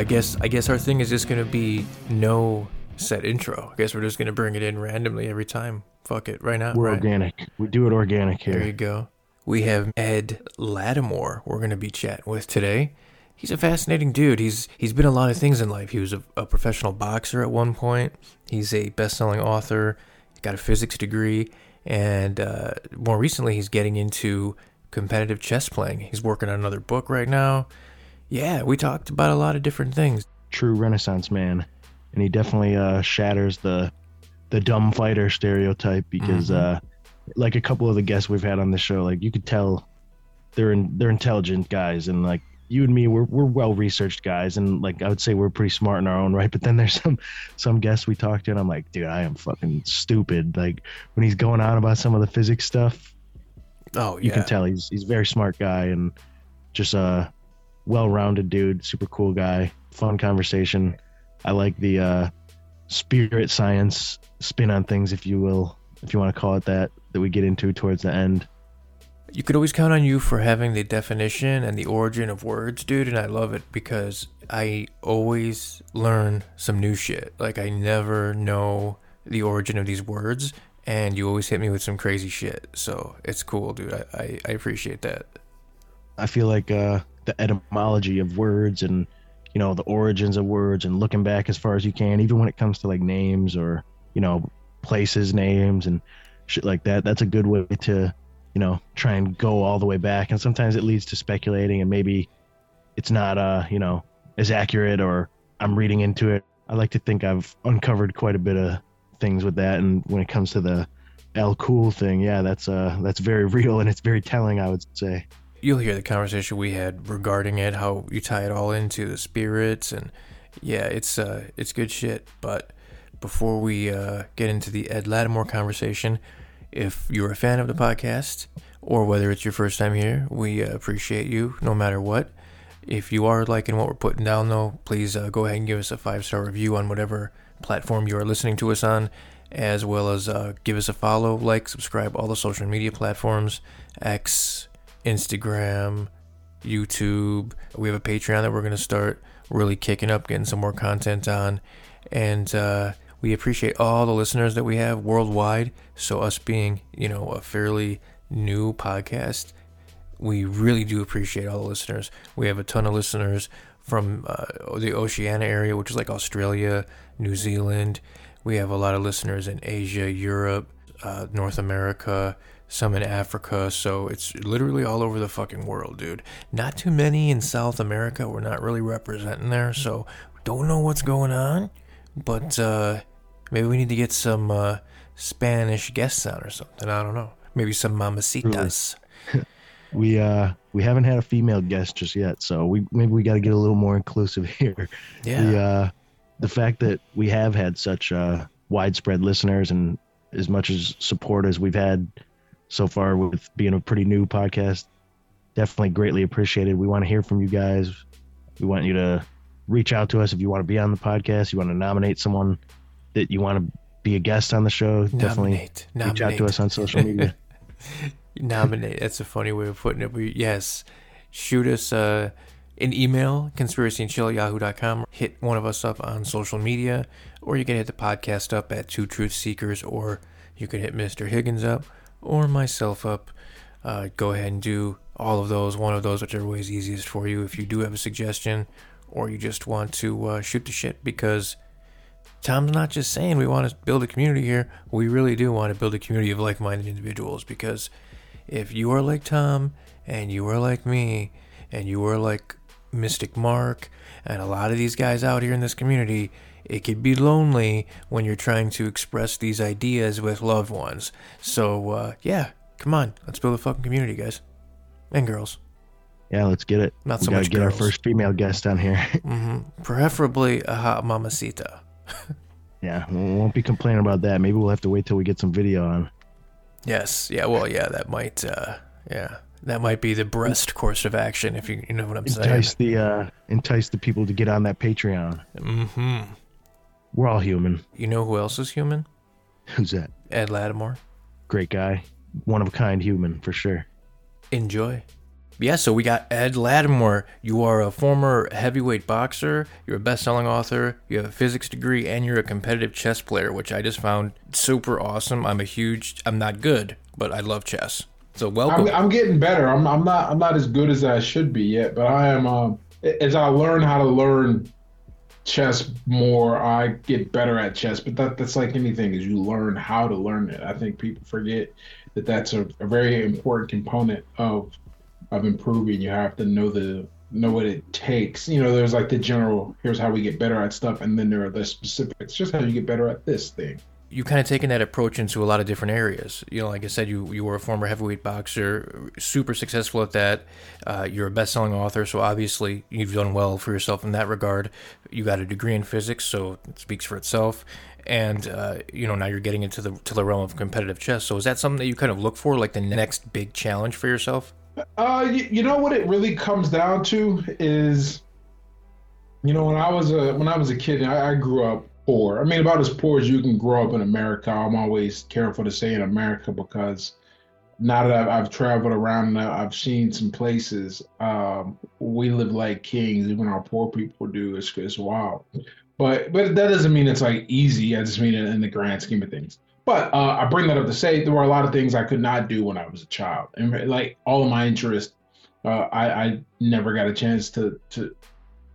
I guess our thing is just gonna be no set intro. I guess we're just gonna bring it in randomly every time. Fuck it, right now. We're right? Organic. We do it organic here. There you go. We have Ed Latimore we're gonna be chatting with today. He's a fascinating dude. He's been a lot of things in life. He was a professional boxer at one point. He's a best-selling author. He got a physics degree. And more recently, he's getting into competitive chess playing. He's working on another book right now. Yeah, we talked about a lot of different things. True Renaissance man. And he definitely shatters the dumb fighter stereotype because, like a couple of the guests we've had on this show, like you could tell they're intelligent guys and like, you and me, we're well-researched guys, and like I would say we're pretty smart in our own right, but then there's some guests we talked to, and I'm like, dude, I am fucking stupid. Like, when he's going on about some of the physics stuff, oh yeah, you can tell he's a very smart guy and just a well-rounded dude, super cool guy, fun conversation. I like the spirit science spin on things, if you will, if you want to call it that we get into towards the end. You could always count on you for having the definition and the origin of words, dude, and I love it because I always learn some new shit. Like, I never know the origin of these words, and you always hit me with some crazy shit. So, it's cool, dude. I appreciate that. I feel like the etymology of words and, you know, the origins of words and looking back as far as you can, even when it comes to, like, names or, you know, places' names and shit like that, that's a good way to, you know, try and go all the way back. And sometimes it leads to speculating and maybe it's not, you know, as accurate or I'm reading into it. I like to think I've uncovered quite a bit of things with that. And when it comes to the El Cool thing, yeah, that's very real and it's very telling, I would say. You'll hear the conversation we had regarding it, how you tie it all into the spirits. And yeah, it's good shit. But before we get into the Ed Latimore conversation, if you're a fan of the podcast, or whether it's your first time here, we appreciate you no matter what. If you are liking what we're putting down, though, please go ahead and give us a 5-star review on whatever platform you are listening to us on, as well as give us a follow, like, subscribe, all the social media platforms, X, Instagram, YouTube. We have a Patreon that we're going to start really kicking up, getting some more content on, and we appreciate all the listeners that we have worldwide. So us being, you know, a fairly new podcast, we really do appreciate all the listeners. We have a ton of listeners from the Oceania area, which is like Australia, New Zealand. We have a lot of listeners in Asia, Europe, North America, some in Africa. So it's literally all over the fucking world, dude. Not too many in South America. We're not really representing there. So don't know what's going on. But maybe we need to get some Spanish guests on or something. I don't know. Maybe some mamacitas. We haven't had a female guest just yet, so we got to get a little more inclusive here. Yeah. The fact that we have had such widespread listeners and as much as support as we've had so far with being a pretty new podcast, definitely greatly appreciated. We want to hear from you guys. We want you to reach out to us if you want to be on the podcast, you want to nominate someone that you want to be a guest on the show. Definitely reach out to us on social media. Nominate. That's a funny way of putting it. Yes. Shoot us an email, conspiracyandchill@yahoo.com. Hit one of us up on social media, or you can hit the podcast up at Two Truth Seekers, or you can hit Mr. Higgins up or myself up. Go ahead and do all of those, one of those, whichever way is easiest for you. If you do have a suggestion, or you just want to shoot the shit, because Tom's not just saying we want to build a community here. We really do want to build a community of like-minded individuals, because if you are like Tom, and you are like me, and you are like Mystic Mark, and a lot of these guys out here in this community, it could be lonely when you're trying to express these ideas with loved ones. So, yeah, come on. Let's build a fucking community, guys. And girls. Yeah, let's get it. Not so much girls. We gotta get our first female guest on here. Mm-hmm. Preferably a hot mamacita. Yeah, we won't be complaining about that. Maybe we'll have to wait till we get some video on. Yes. Yeah. Well. Yeah. That might. Yeah. That might be the breast course of action. If you know what I'm saying. Entice the people to get on that Patreon. Mm-hmm. We're all human. You know who else is human? Who's that? Ed Latimore. Great guy. One of a kind human for sure. Enjoy. Yeah, so we got Ed Latimore. You are a former heavyweight boxer, you're a best-selling author, you have a physics degree, and you're a competitive chess player, which I just found super awesome. I'm not good, but I love chess. So welcome. I'm getting better. I'm not as good as I should be yet, but I am. As I learn how to learn chess more, I get better at chess. But that's like anything, is you learn how to learn it. I think people forget that that's a very important component of improving. You have to know what it takes. You know, there's like the general, here's how we get better at stuff, and then there are the specifics, just how you get better at this thing. You've kind of taken that approach into a lot of different areas. You know, like I said, you were a former heavyweight boxer, super successful at that. You're a best-selling author, so obviously you've done well for yourself in that regard. You got a degree in physics, so it speaks for itself. And, you know, now you're getting into the realm of competitive chess. So is that something that you kind of look for, like the next big challenge for yourself? You know what it really comes down to is, you know, when I was a kid, I grew up poor. I mean, about as poor as you can grow up in America. I'm always careful to say in America, because now that I've traveled around and I've seen some places, we live like kings, even our poor people do. It's wild. But that doesn't mean it's like easy. I just mean it in the grand scheme of things. But I bring that up to say there were a lot of things I could not do when I was a child. And like all of my interests, I never got a chance to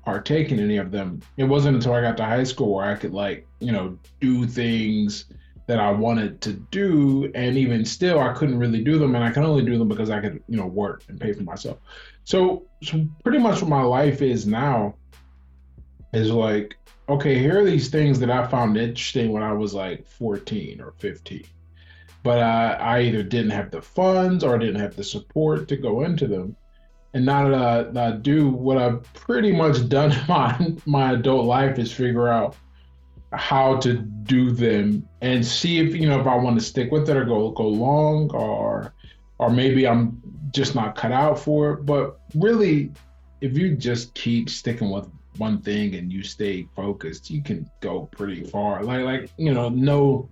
partake in any of them. It wasn't until I got to high school where I could, like, you know, do things that I wanted to do, and even still I couldn't really do them, and I can only do them because I could, you know, work and pay for myself. So pretty much what my life is now is like, okay, here are these things that I found interesting when I was like 14 or 15, but I either didn't have the funds or didn't have the support to go into them. And now that I do, what I've pretty much done in my adult life is figure out how to do them and see if, you know, if I want to stick with it or go long, or maybe I'm just not cut out for it. But really, if you just keep sticking with one thing and you stay focused, you can go pretty far. Like you know, no,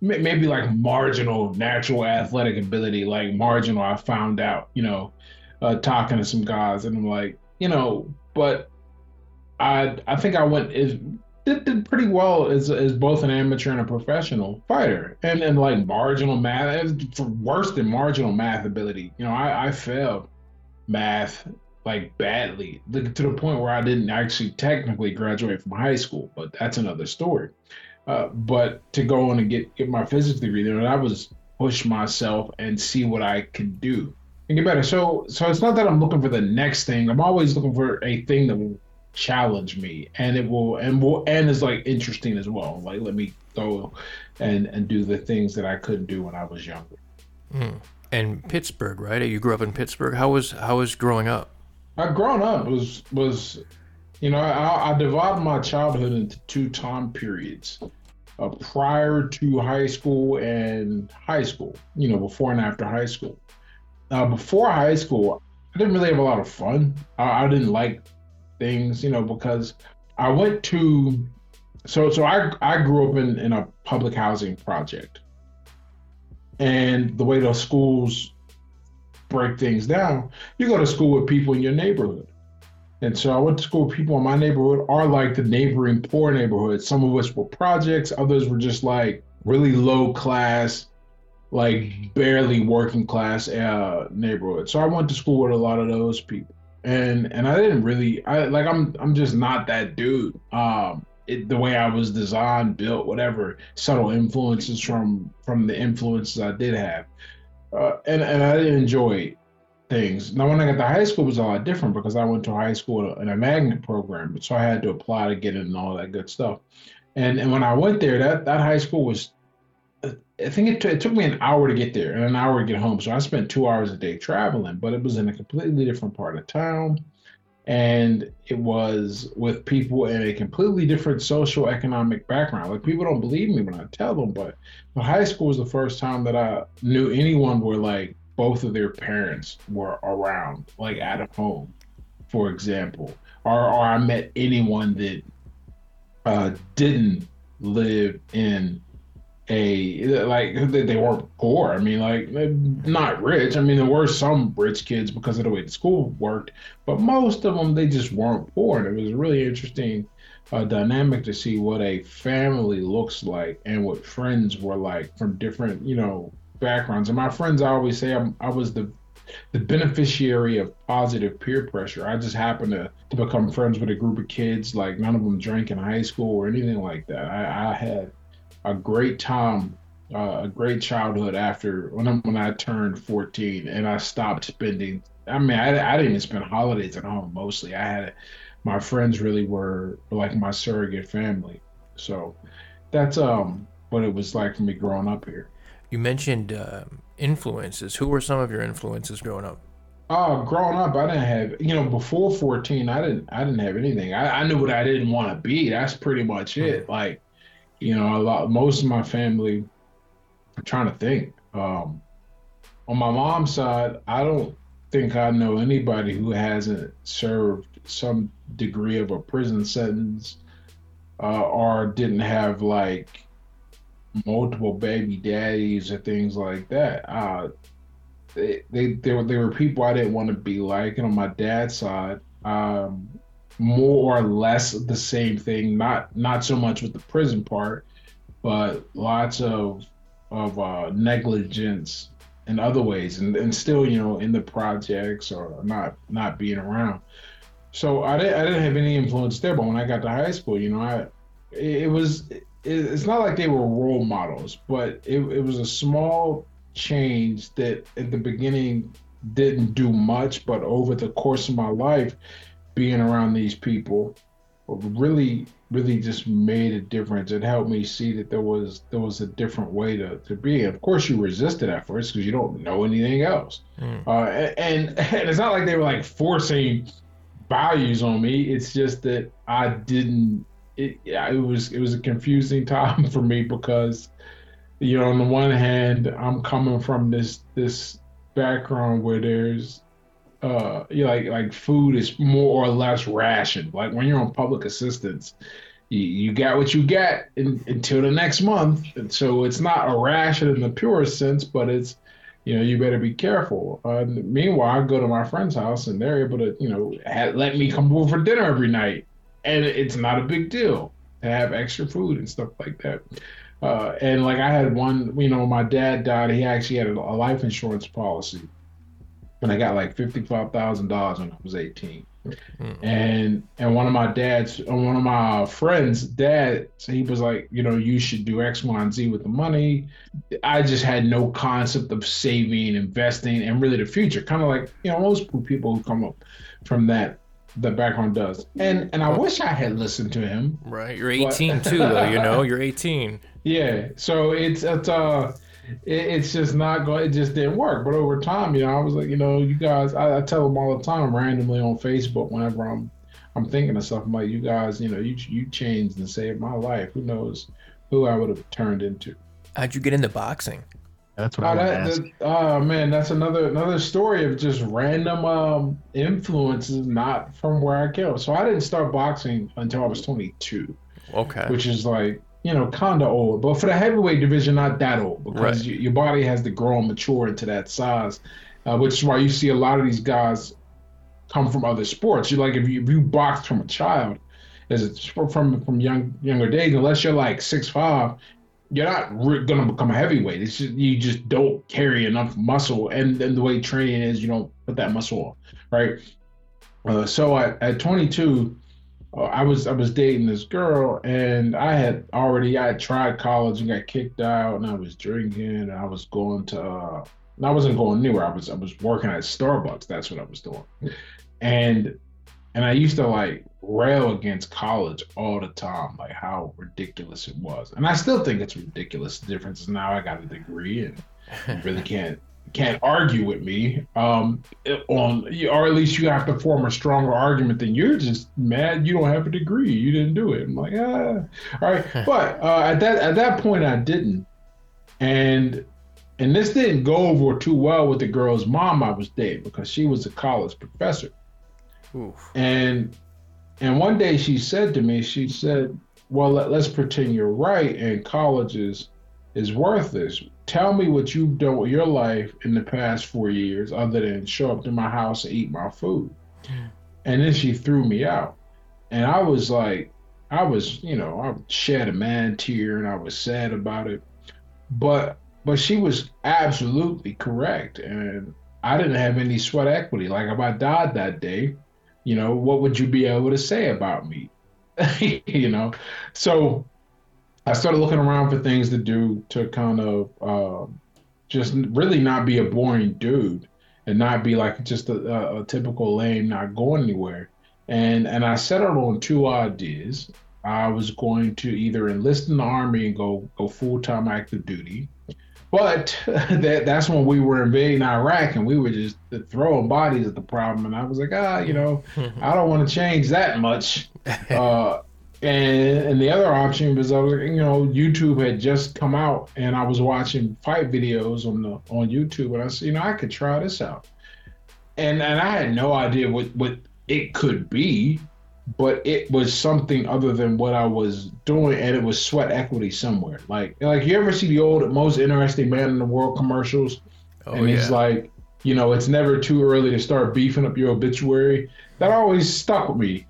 maybe like marginal natural athletic ability, like marginal. I found out, you know, talking to some guys, and I'm like, you know, but I think I did pretty well as both an amateur and a professional fighter, and like marginal math, it's worse than marginal math ability. You know, I failed math like badly, to the point where I didn't actually technically graduate from high school, but that's another story. But to go on and get my physics degree, you know, I was push myself and see what I could do and get better. So it's not that I'm looking for the next thing. I'm always looking for a thing that will challenge me, and it will and is like interesting as well. Like, let me go and do the things that I couldn't do when I was younger. Mm. And Pittsburgh, right? You grew up in Pittsburgh. How was growing up? Growing up was, you know, I divided my childhood into two time periods. Prior to high school and high school, you know, before and after high school. Before high school, I didn't really have a lot of fun. I didn't like things, you know, because I went to, so I grew up in a public housing project. And the way those schools break things down, you go to school with people in your neighborhood. And so I went to school with people in my neighborhood, or like the neighboring poor neighborhood. Some of us were projects, others were just like really low class, like barely working class neighborhood. So I went to school with a lot of those people, and I didn't really, I'm just not that dude. The way I was designed, built, whatever, subtle influences from the influences I did have, and I didn't enjoy things. Now when I got to high school, it was a lot different because I went to high school in a magnet program, so I had to apply to get in and all that good stuff. And when I went there, that high school was, I think it took me an hour to get there and an hour to get home. So I spent 2 hours a day traveling, but it was in a completely different part of town. And it was with people in a completely different social economic background. Like, people don't believe me when I tell them, but high school was the first time that I knew anyone where like both of their parents were around, like at home, for example, or I met anyone that didn't live in they weren't poor. I mean, like, not rich. I mean, there were some rich kids because of the way the school worked, but most of them, they just weren't poor. And it was a really interesting dynamic to see what a family looks like and what friends were like from different, you know, backgrounds. And my friends, I always say I was the beneficiary of positive peer pressure. I just happened to become friends with a group of kids. Like, none of them drank in high school or anything like that. I had a great time, a great childhood after when I turned 14, and I stopped spending. I mean, I didn't even spend holidays at home mostly. My friends really were like my surrogate family. So that's what it was like for me growing up here. You mentioned influences. Who were some of your influences growing up? Growing up, I didn't have, you know, before 14, I didn't have anything. I knew what I didn't want to be. That's pretty much it. Like, you know, most of my family, I'm trying to think. On my mom's side, I don't think I know anybody who hasn't served some degree of a prison sentence, or didn't have, like, multiple baby daddies or things like that. They were people I didn't want to be like. And on my dad's side, more or less the same thing, not so much with the prison part, but lots of negligence in other ways, and still, you know, in the projects or not being around. So I didn't have any influence there. But when I got to high school, you know, it's not like they were role models, but it was a small change that at the beginning didn't do much, but over the course of my life, being around these people really, really just made a difference. It helped me see that there was a different way to be. Of course, you resisted at first because you don't know anything else. And it's not like they were like forcing values on me. It's just that I didn't. It was a confusing time for me because, you know, on the one hand, I'm coming from this background where there's like food is more or less rationed. Like, when you're on public assistance, you got what you got until the next month. And so it's not a ration in the purest sense, but it's, you know, you better be careful. Meanwhile, I go to my friend's house and they're able to, you know, let me come over for dinner every night. And it's not a big deal to have extra food and stuff like that. And like, I had one, you know, my dad died. He actually had a life insurance policy. And I got like $55,000 when I was 18, and one of my friends' dad, so he was like, you know, you should do X, Y, and Z with the money. I just had no concept of saving, investing, and really the future. Kind of like, you know, most people who come up from that, the background does. And I wish I had listened to him. Right, you're 18 too, though. You know, you're 18. Yeah, so it's just not going. It just didn't work. But over time, you know, I was like, you know, you guys. I tell them all the time, randomly on Facebook, whenever I'm thinking of something, like, you guys, you know, you changed and saved my life. Who knows who I would have turned into? How'd you get into boxing? That's what I asked. Man, that's another story of just random influences, not from where I came. So I didn't start boxing until I was 22. Okay, which is like, you know, kind of old, but for the heavyweight division, not that old, because your body has to grow and mature into that size, which is why you see a lot of these guys come from other sports. You're like, if you box from a child, from younger days, unless you're like 6'5", you're not going to become a heavyweight. It's just, you just don't carry enough muscle, and the way training is, you don't put that muscle on, right? So at 22. I was dating this girl, and I had tried college and got kicked out, and I was drinking, and I was going to, and I wasn't going anywhere. I was working at Starbucks. That's what I was doing. And I used to like rail against college all the time, like how ridiculous it was. And I still think it's ridiculous. The difference is now I got a degree, and you really can't argue with me or at least you have to form a stronger argument than you're just mad you don't have a degree, you didn't do it. I'm like, all right. But at that point I didn't, and this didn't go over too well with the girl's mom I was dating, because she was a college professor. Oof. And one day she said to me, well, let's pretend you're right, and college is is worthless. Tell me what you've done with your life in the past 4 years other than show up to my house and eat my food. And then she threw me out. And I was like, I shed a man tear and I was sad about it. But she was absolutely correct. And I didn't have any sweat equity. Like, if I died that day, what would you be able to say about me? So I started looking around for things to do to kind of just really not be a boring dude and not be like just a typical lame, not going anywhere. And I settled on two ideas. I was going to either enlist in the Army and go full-time active duty. But that's when we were invading Iraq and we were just throwing bodies at the problem. And I was like, I don't want to change that much. And the other option was, I was like, YouTube had just come out and I was watching fight videos on YouTube. And I said, I could try this out. And I had no idea what it could be, but it was something other than what I was doing, and it was sweat equity somewhere. Like you ever see the old Most Interesting Man in the World commercials? Oh, and it's like, it's never too early to start beefing up your obituary. That always stuck with me.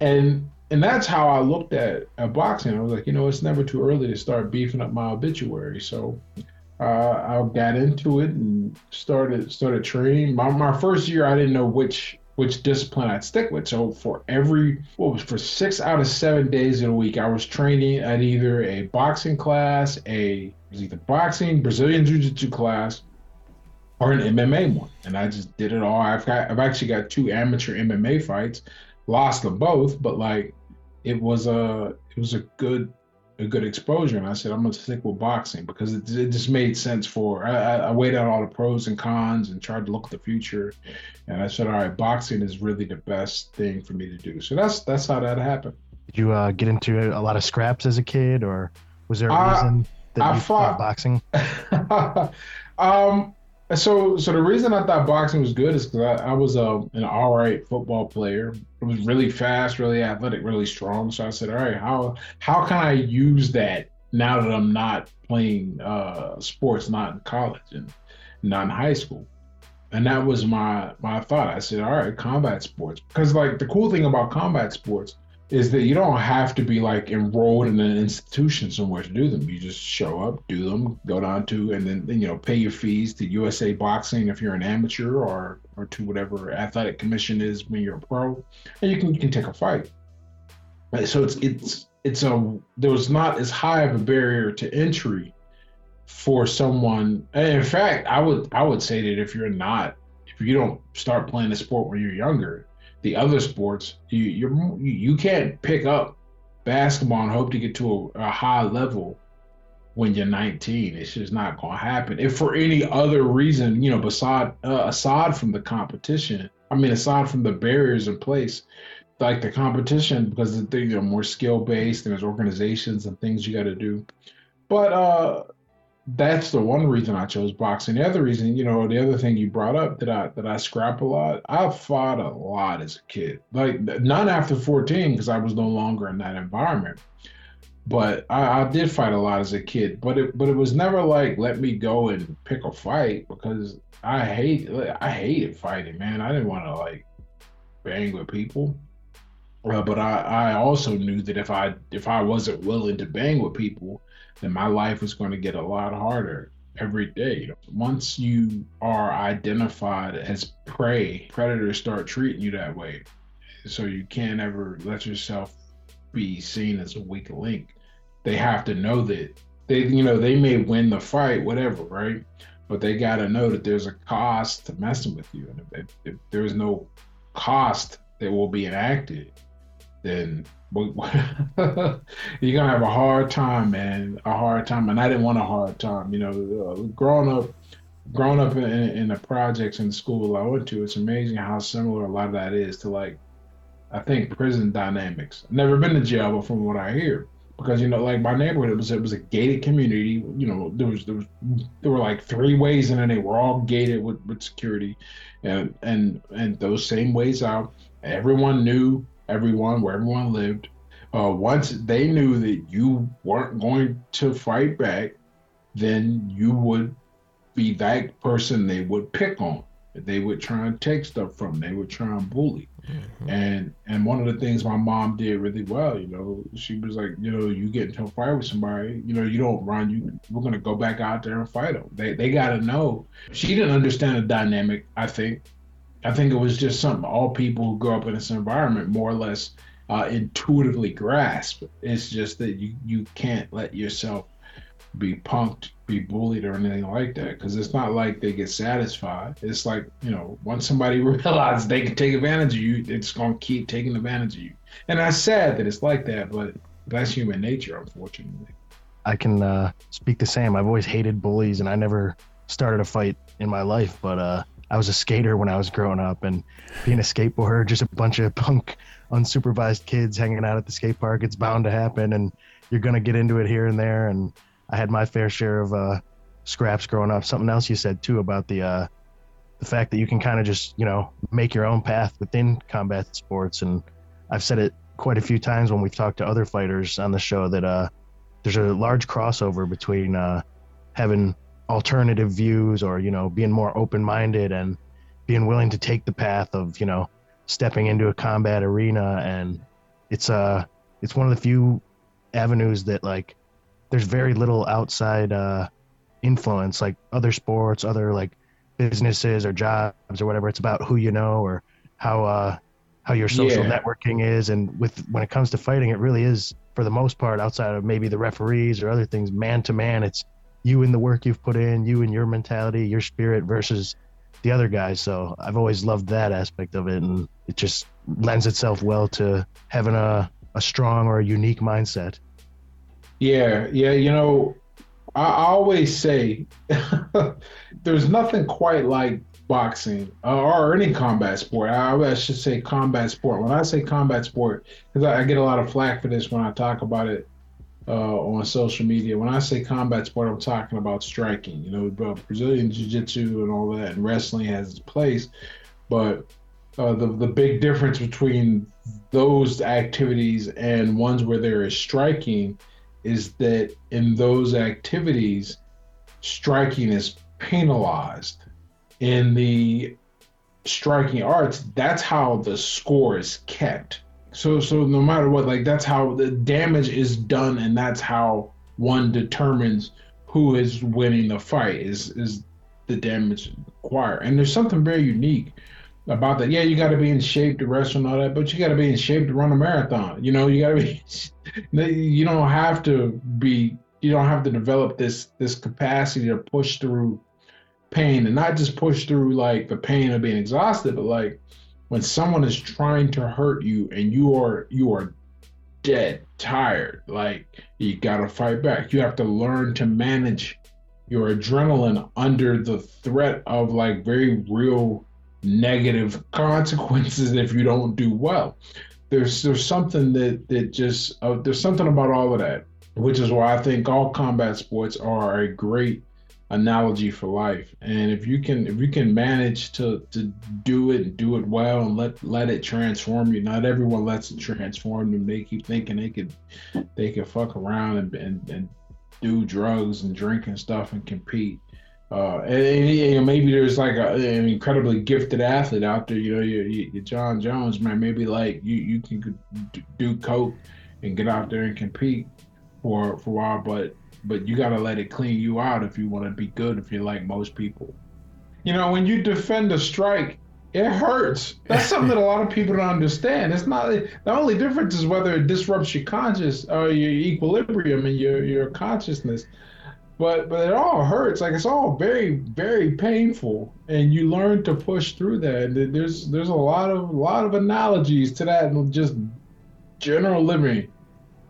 And that's how I looked at boxing. I was like, it's never too early to start beefing up my obituary. So I got into it and started training. My first year, I didn't know which discipline I'd stick with. So for 6 out of 7 days of the week, I was training at either a boxing class, Brazilian Jiu-Jitsu class, or an MMA one. And I just did it all. I've actually got 2 amateur MMA fights, lost them both, but it was a good exposure. And I said, I'm going to stick with boxing because it just made sense I weighed out all the pros and cons and tried to look at the future. And I said, all right, boxing is really the best thing for me to do. So that's how that happened. Did you get into a lot of scraps as a kid, or was there a reason that I thought boxing? So the reason I thought boxing was good is because I was an all right football player. It was really fast, really athletic, really strong. So I said, all right, how can I use that now that I'm not playing sports, not in college and not in high school? And that was my thought. I said, all right, combat sports. Because the cool thing about combat sports is that you don't have to be enrolled in an institution somewhere to do them. You just show up, do them, go down to, and then pay your fees to USA Boxing if you're an amateur, or to whatever athletic commission is when you're a pro, and you can take a fight. So there was not as high of a barrier to entry for someone. And in fact, I would say that if you don't start playing a sport when you're younger, the other sports, you can't pick up basketball and hope to get to a high level when you're 19. It's just not going to happen. If for any other reason, aside from the competition, aside from the barriers in place, the competition, because they're more skill-based and there's organizations and things you got to do. But that's the one reason I chose boxing. The other reason, the other thing you brought up, that I scrap a lot. I fought a lot as a kid, not after 14 because I was no longer in that environment. But I did fight a lot as a kid. But it was never let me go and pick a fight, because I hated fighting, man. I didn't want to bang with people. But I also knew that if I wasn't willing to bang with people, then my life was going to get a lot harder every day. Once you are identified as prey, predators start treating you that way. So you can't ever let yourself be seen as a weak link. They have to know that they may win the fight, whatever, right? But they got to know that there's a cost to messing with you. And if there's no cost that will be enacted, then you're gonna have a hard time, and I didn't want a hard time. Growing up in the projects in the school I went to, it's amazing how similar a lot of that is to I think prison dynamics. I've never been to jail, but from what I hear, because my neighborhood, it was a gated community. There were 3 ways in, and they were all gated with security, and those same ways out. Everyone knew everyone, where everyone lived. Once they knew that you weren't going to fight back, then you would be that person they would pick on. They would try and take stuff from. They would try and bully. Mm-hmm. And one of the things my mom did really well, you know, she was like, you know, you get into a fight with somebody, you know, you don't run. We're going to go back out there and fight them. They got to know. She didn't understand the dynamic, I think. I think it was just something all people who grow up in this environment more or less intuitively grasp. It's just that you can't let yourself be punked, be bullied, or anything like that, because it's not like they get satisfied. It's like, you know, once somebody realizes they can take advantage of you, it's going to keep taking advantage of you. And that's sad that it's like that, but that's human nature, unfortunately. I can speak the same. I've always hated bullies, and I never started a fight in my life, but I was a skater when I was growing up, and being a skateboarder, just a bunch of punk, unsupervised kids hanging out at the skate park, it's bound to happen, and you're going to get into it here and there, and I had my fair share of scraps growing up. Something else you said too about the fact that you can kind of just, you know, make your own path within combat sports. And I've said it quite a few times when we've talked to other fighters on the show that there's a large crossover between having alternative views or, you know, being more open-minded and being willing to take the path of, you know, stepping into a combat arena. And it's one of the few avenues that, like, there's very little outside influence, like other sports, other like businesses or jobs or whatever. It's about who you know or how your social networking is. And when it comes to fighting, it really is, for the most part, outside of maybe the referees or other things, man to man. It's you and the work you've put in, you and your mentality, your spirit versus the other guy. So I've always loved that aspect of it, and it just lends itself well to having a strong or a unique mindset. Yeah, you know, I always say there's nothing quite like boxing or any combat sport. I should say combat sport. When I say combat sport, because I get a lot of flack for this when I talk about it on social media. When I say combat sport, I'm talking about striking, you know, Brazilian jiu-jitsu and all that, and wrestling has its place. But the big difference between those activities and ones where there is striking is that in those activities, striking is penalized. In the striking arts, that's how the score is kept. So no matter what, like, that's how the damage is done, and that's how one determines who is winning the fight, is the damage acquired. And there's something very unique about that. Yeah, you got to be in shape to wrestle and all that, but you got to be in shape to run a marathon. You know, you got to be. You don't have to be. You don't have to develop this capacity to push through pain, and not just push through like the pain of being exhausted, but like when someone is trying to hurt you and you are dead tired. Like, you got to fight back. You have to learn to manage your adrenaline under the threat of like very real negative consequences if you don't do well. There's something that just there's something about all of that, which is why I think all combat sports are a great analogy for life. And if you can manage to do it and do it well and let it transform you. Not everyone lets it transform them. They keep thinking they could fuck around and do drugs and drink and stuff and compete. And maybe there's like an incredibly gifted athlete out there, you know, you're John Jones, man. Maybe like you can do coke and get out there and compete for a while, but you got to let it clean you out if you want to be good, if you're like most people. You know, when you defend a strike, it hurts. That's something that a lot of people don't understand. It's not, the only difference is whether it disrupts your conscious or your equilibrium and your consciousness. But it all hurts. Like, it's all very, very painful, and you learn to push through that. There's a lot of analogies to that and just general living.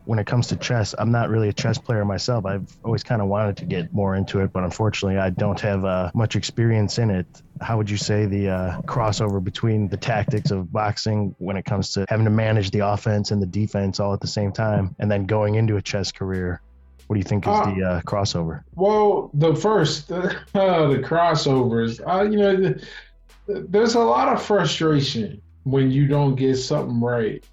When it comes to chess, I'm not really a chess player myself. I've always kind of wanted to get more into it, but unfortunately, I don't have much experience in it. How would you say the crossover between the tactics of boxing when it comes to having to manage the offense and the defense all at the same time, and then going into a chess career? What do you think is the crossover? Well, the crossovers, you know, there's a lot of frustration when you don't get something right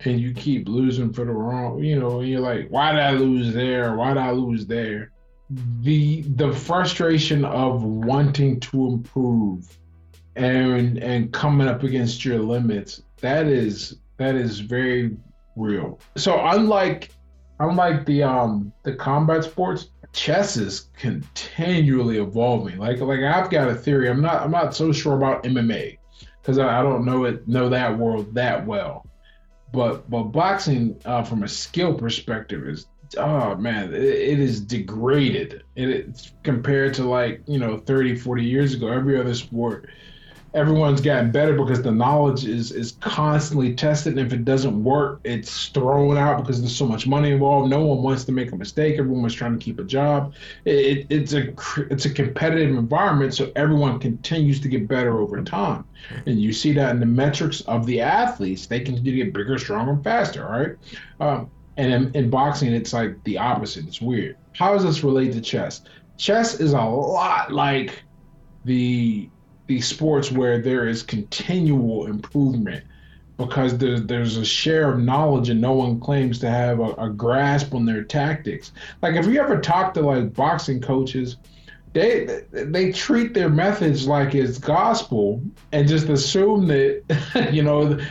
and you keep losing for the wrong, you know, and you're like, why did I lose there? the frustration of wanting to improve and coming up against your limits, that is very real. So unlike the combat sports, chess is continually evolving. Like I've got a theory. I'm not so sure about MMA because I don't know that world that well. But boxing from a skill perspective is, oh man, it is degraded. It's compared to 30, 40 years ago, every other sport. Everyone's gotten better because the knowledge is constantly tested, and if it doesn't work, it's thrown out because there's so much money involved. No one wants to make a mistake. Everyone's trying to keep a job. It's a competitive environment, so everyone continues to get better over time, and you see that in the metrics of the athletes. They continue to get bigger, stronger, and faster. Right? And in boxing, it's like the opposite. It's weird. How does this relate to chess? Chess is a lot like the sports where there is continual improvement because there's a share of knowledge and no one claims to have a grasp on their tactics. Like, if you ever talk to boxing coaches, they treat their methods like it's gospel and just assume that,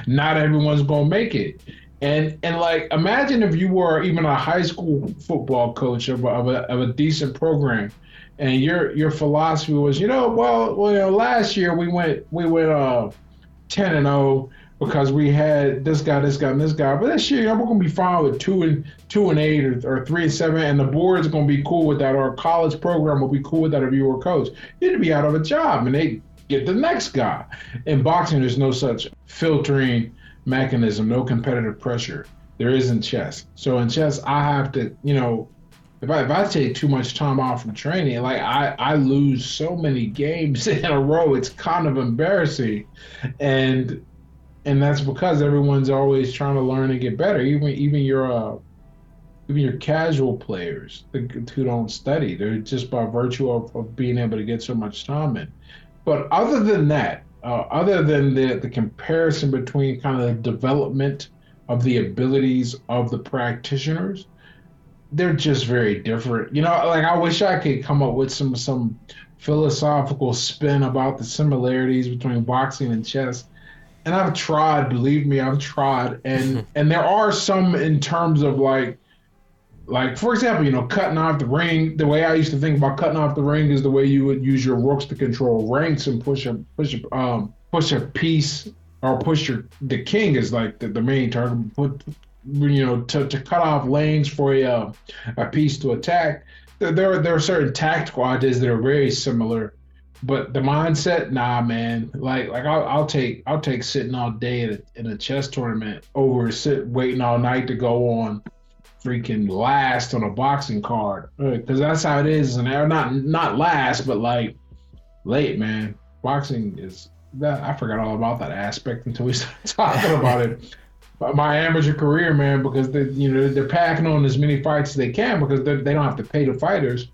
not everyone's going to make it. And imagine if you were even a high school football coach of a decent program, and your philosophy was, last year we went 10-0 because we had this guy, and this guy. But this year, we're gonna be fine with 2-8 or 3-7, and the board's gonna be cool with that. Or our college program will be cool with that if you were a coach. You'd be out of a job, and they get the next guy. In boxing, there's no such filtering mechanism, no competitive pressure. There is in chess. So in chess, I have to, if I take too much time off from training, I lose so many games in a row, it's kind of embarrassing. And that's because everyone's always trying to learn and get better. Even your casual players who don't study, they're just by virtue of being able to get so much time in. But other than that, other than the comparison between kind of the development of the abilities of the practitioners, they're just very different. I wish I could come up with some philosophical spin about the similarities between boxing and chess. And I've tried, believe me, and there are some in terms of like for example, cutting off the ring. The way I used to think about cutting off the ring is the way you would use your rooks to control ranks and push a piece or push the king is like the main target. To cut off lanes for a piece to attack. There are certain tactical ideas that are very similar, but the mindset, nah, man. I'll take sitting all day in a chess tournament over waiting all night to go on freaking last on a boxing card, because that's how it is. And they're not last, but late, man. Boxing is that. I forgot all about that aspect until we started talking about it. My amateur career, man, because they're packing on as many fights as they can because they don't have to pay the fighters.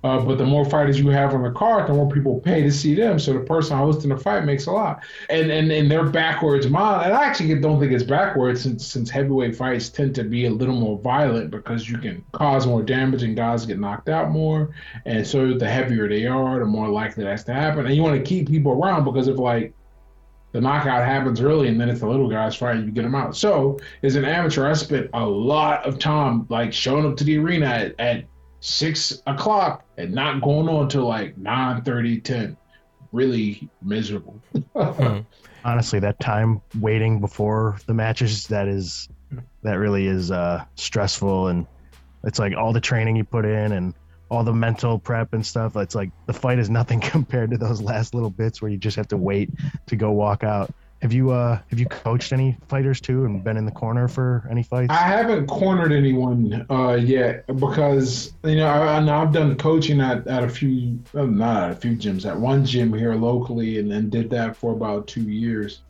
But the more fighters you have on the card, the more people pay to see them. So the person hosting the fight makes a lot. And they're backwards mind. And I actually don't think it's backwards since heavyweight fights tend to be a little more violent because you can cause more damage and guys get knocked out more. And so the heavier they are, the more likely that's to happen. And you want to keep people around because if the knockout happens early, and then it's the little guys fighting, you get them out. So as an amateur, I spent a lot of time showing up to the arena at 6:00 and not going on till 9:30, 10. Really miserable. Honestly, that time waiting before the matches, that really is stressful, and it's all the training you put in and all the mental prep and stuff. It's the fight is nothing compared to those last little bits where you just have to wait to go walk out. Have you coached any fighters too and been in the corner for any fights? I haven't cornered anyone yet because I've done coaching at a few, not a few gyms, at one gym here locally, and then did that for about 2 years,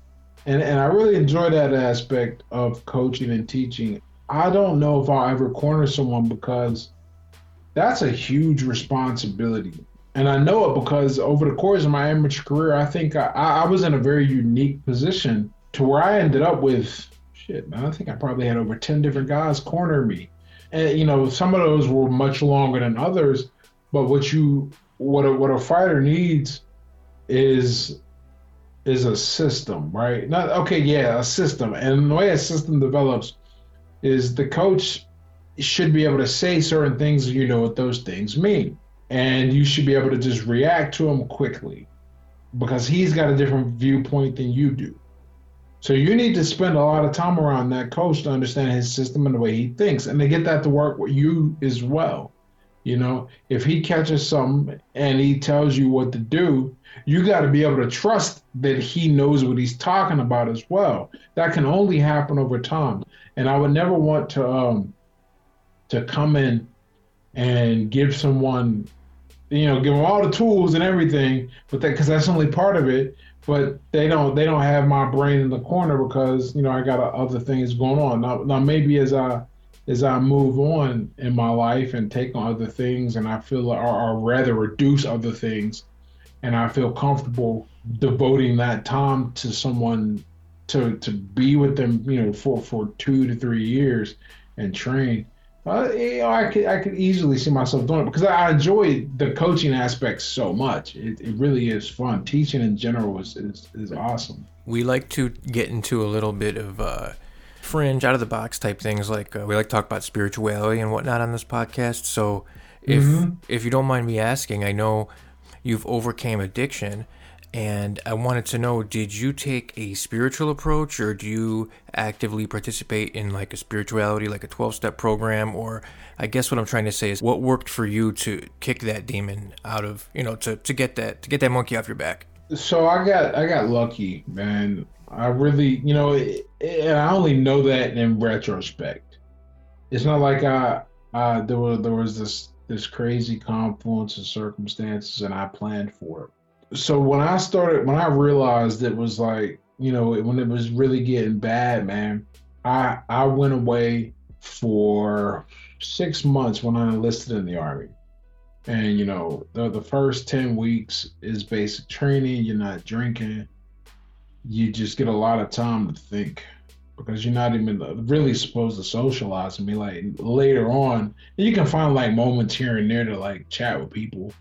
and I really enjoy that aspect of coaching and teaching. I don't know if I'll ever corner someone because that's a huge responsibility. And I know it because over the course of my amateur career, I think I was in a very unique position to where I ended up with, I think I probably had over 10 different guys corner me. And, some of those were much longer than others, But what a fighter needs is a system, right? Not okay, yeah, a system. And the way a system develops is the coach should be able to say certain things, you know what those things mean. And you should be able to just react to them quickly because he's got a different viewpoint than you do. So you need to spend a lot of time around that coach to understand his system and the way he thinks, and to get that to work with you as well. You know, if he catches something and he tells you what to do, you got to be able to trust that he knows what he's talking about as well. That can only happen over time. And I would never want to come in and give someone, you know, give them all the tools and everything, but that, because that's only part of it. But they don't have my brain in the corner because, you know, I got other things going on. Now maybe as I move on in my life and take on other things, and I feel, or rather reduce other things, and I feel comfortable devoting that time to someone to be with them, you know, for 2 to 3 years and train. You know, I could easily see myself doing it because I enjoy the coaching aspect so much. It really is fun. Teaching in general is awesome. We like to get into a little bit of fringe, out-of-the-box type things. Like we like to talk about spirituality and whatnot on this podcast. So if you don't mind me asking, I know you've overcame addiction, and I wanted to know, did you take a spiritual approach, or do you actively participate in like a spirituality, like a 12-step program? Or I guess what I'm trying to say is, what worked for you to kick that demon out of, you know, to get that monkey off your back? So I got lucky, man. I really, you know, and I only know that in retrospect. It's not like there was this crazy confluence of circumstances and I planned for it. So when I realized it was like, you know, when it was really getting bad, man, I went away for 6 months when I enlisted in the Army. And, you know, the first 10 weeks is basic training. You're not drinking. You just get a lot of time to think because you're not even really supposed to socialize. I mean, like later on, you can find like moments here and there to like chat with people.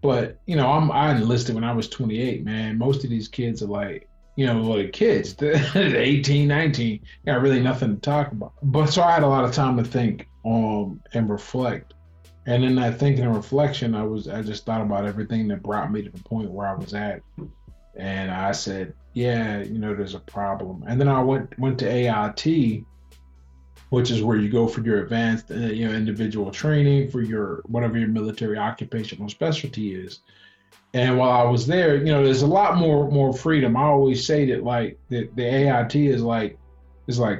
But, you know, I enlisted when I was 28, man. Most of these kids are like, you know, like kids, they're 18, 19, got really nothing to talk about. But so I had a lot of time to think and reflect. And in that thinking and reflection, I just thought about everything that brought me to the point where I was at. And I said, yeah, you know, there's a problem. And then I went to AIT, which is where you go for your advanced, you know, individual training for your, whatever your military occupational specialty is. And while I was there, you know, there's a lot more freedom. I always say that like that the AIT is like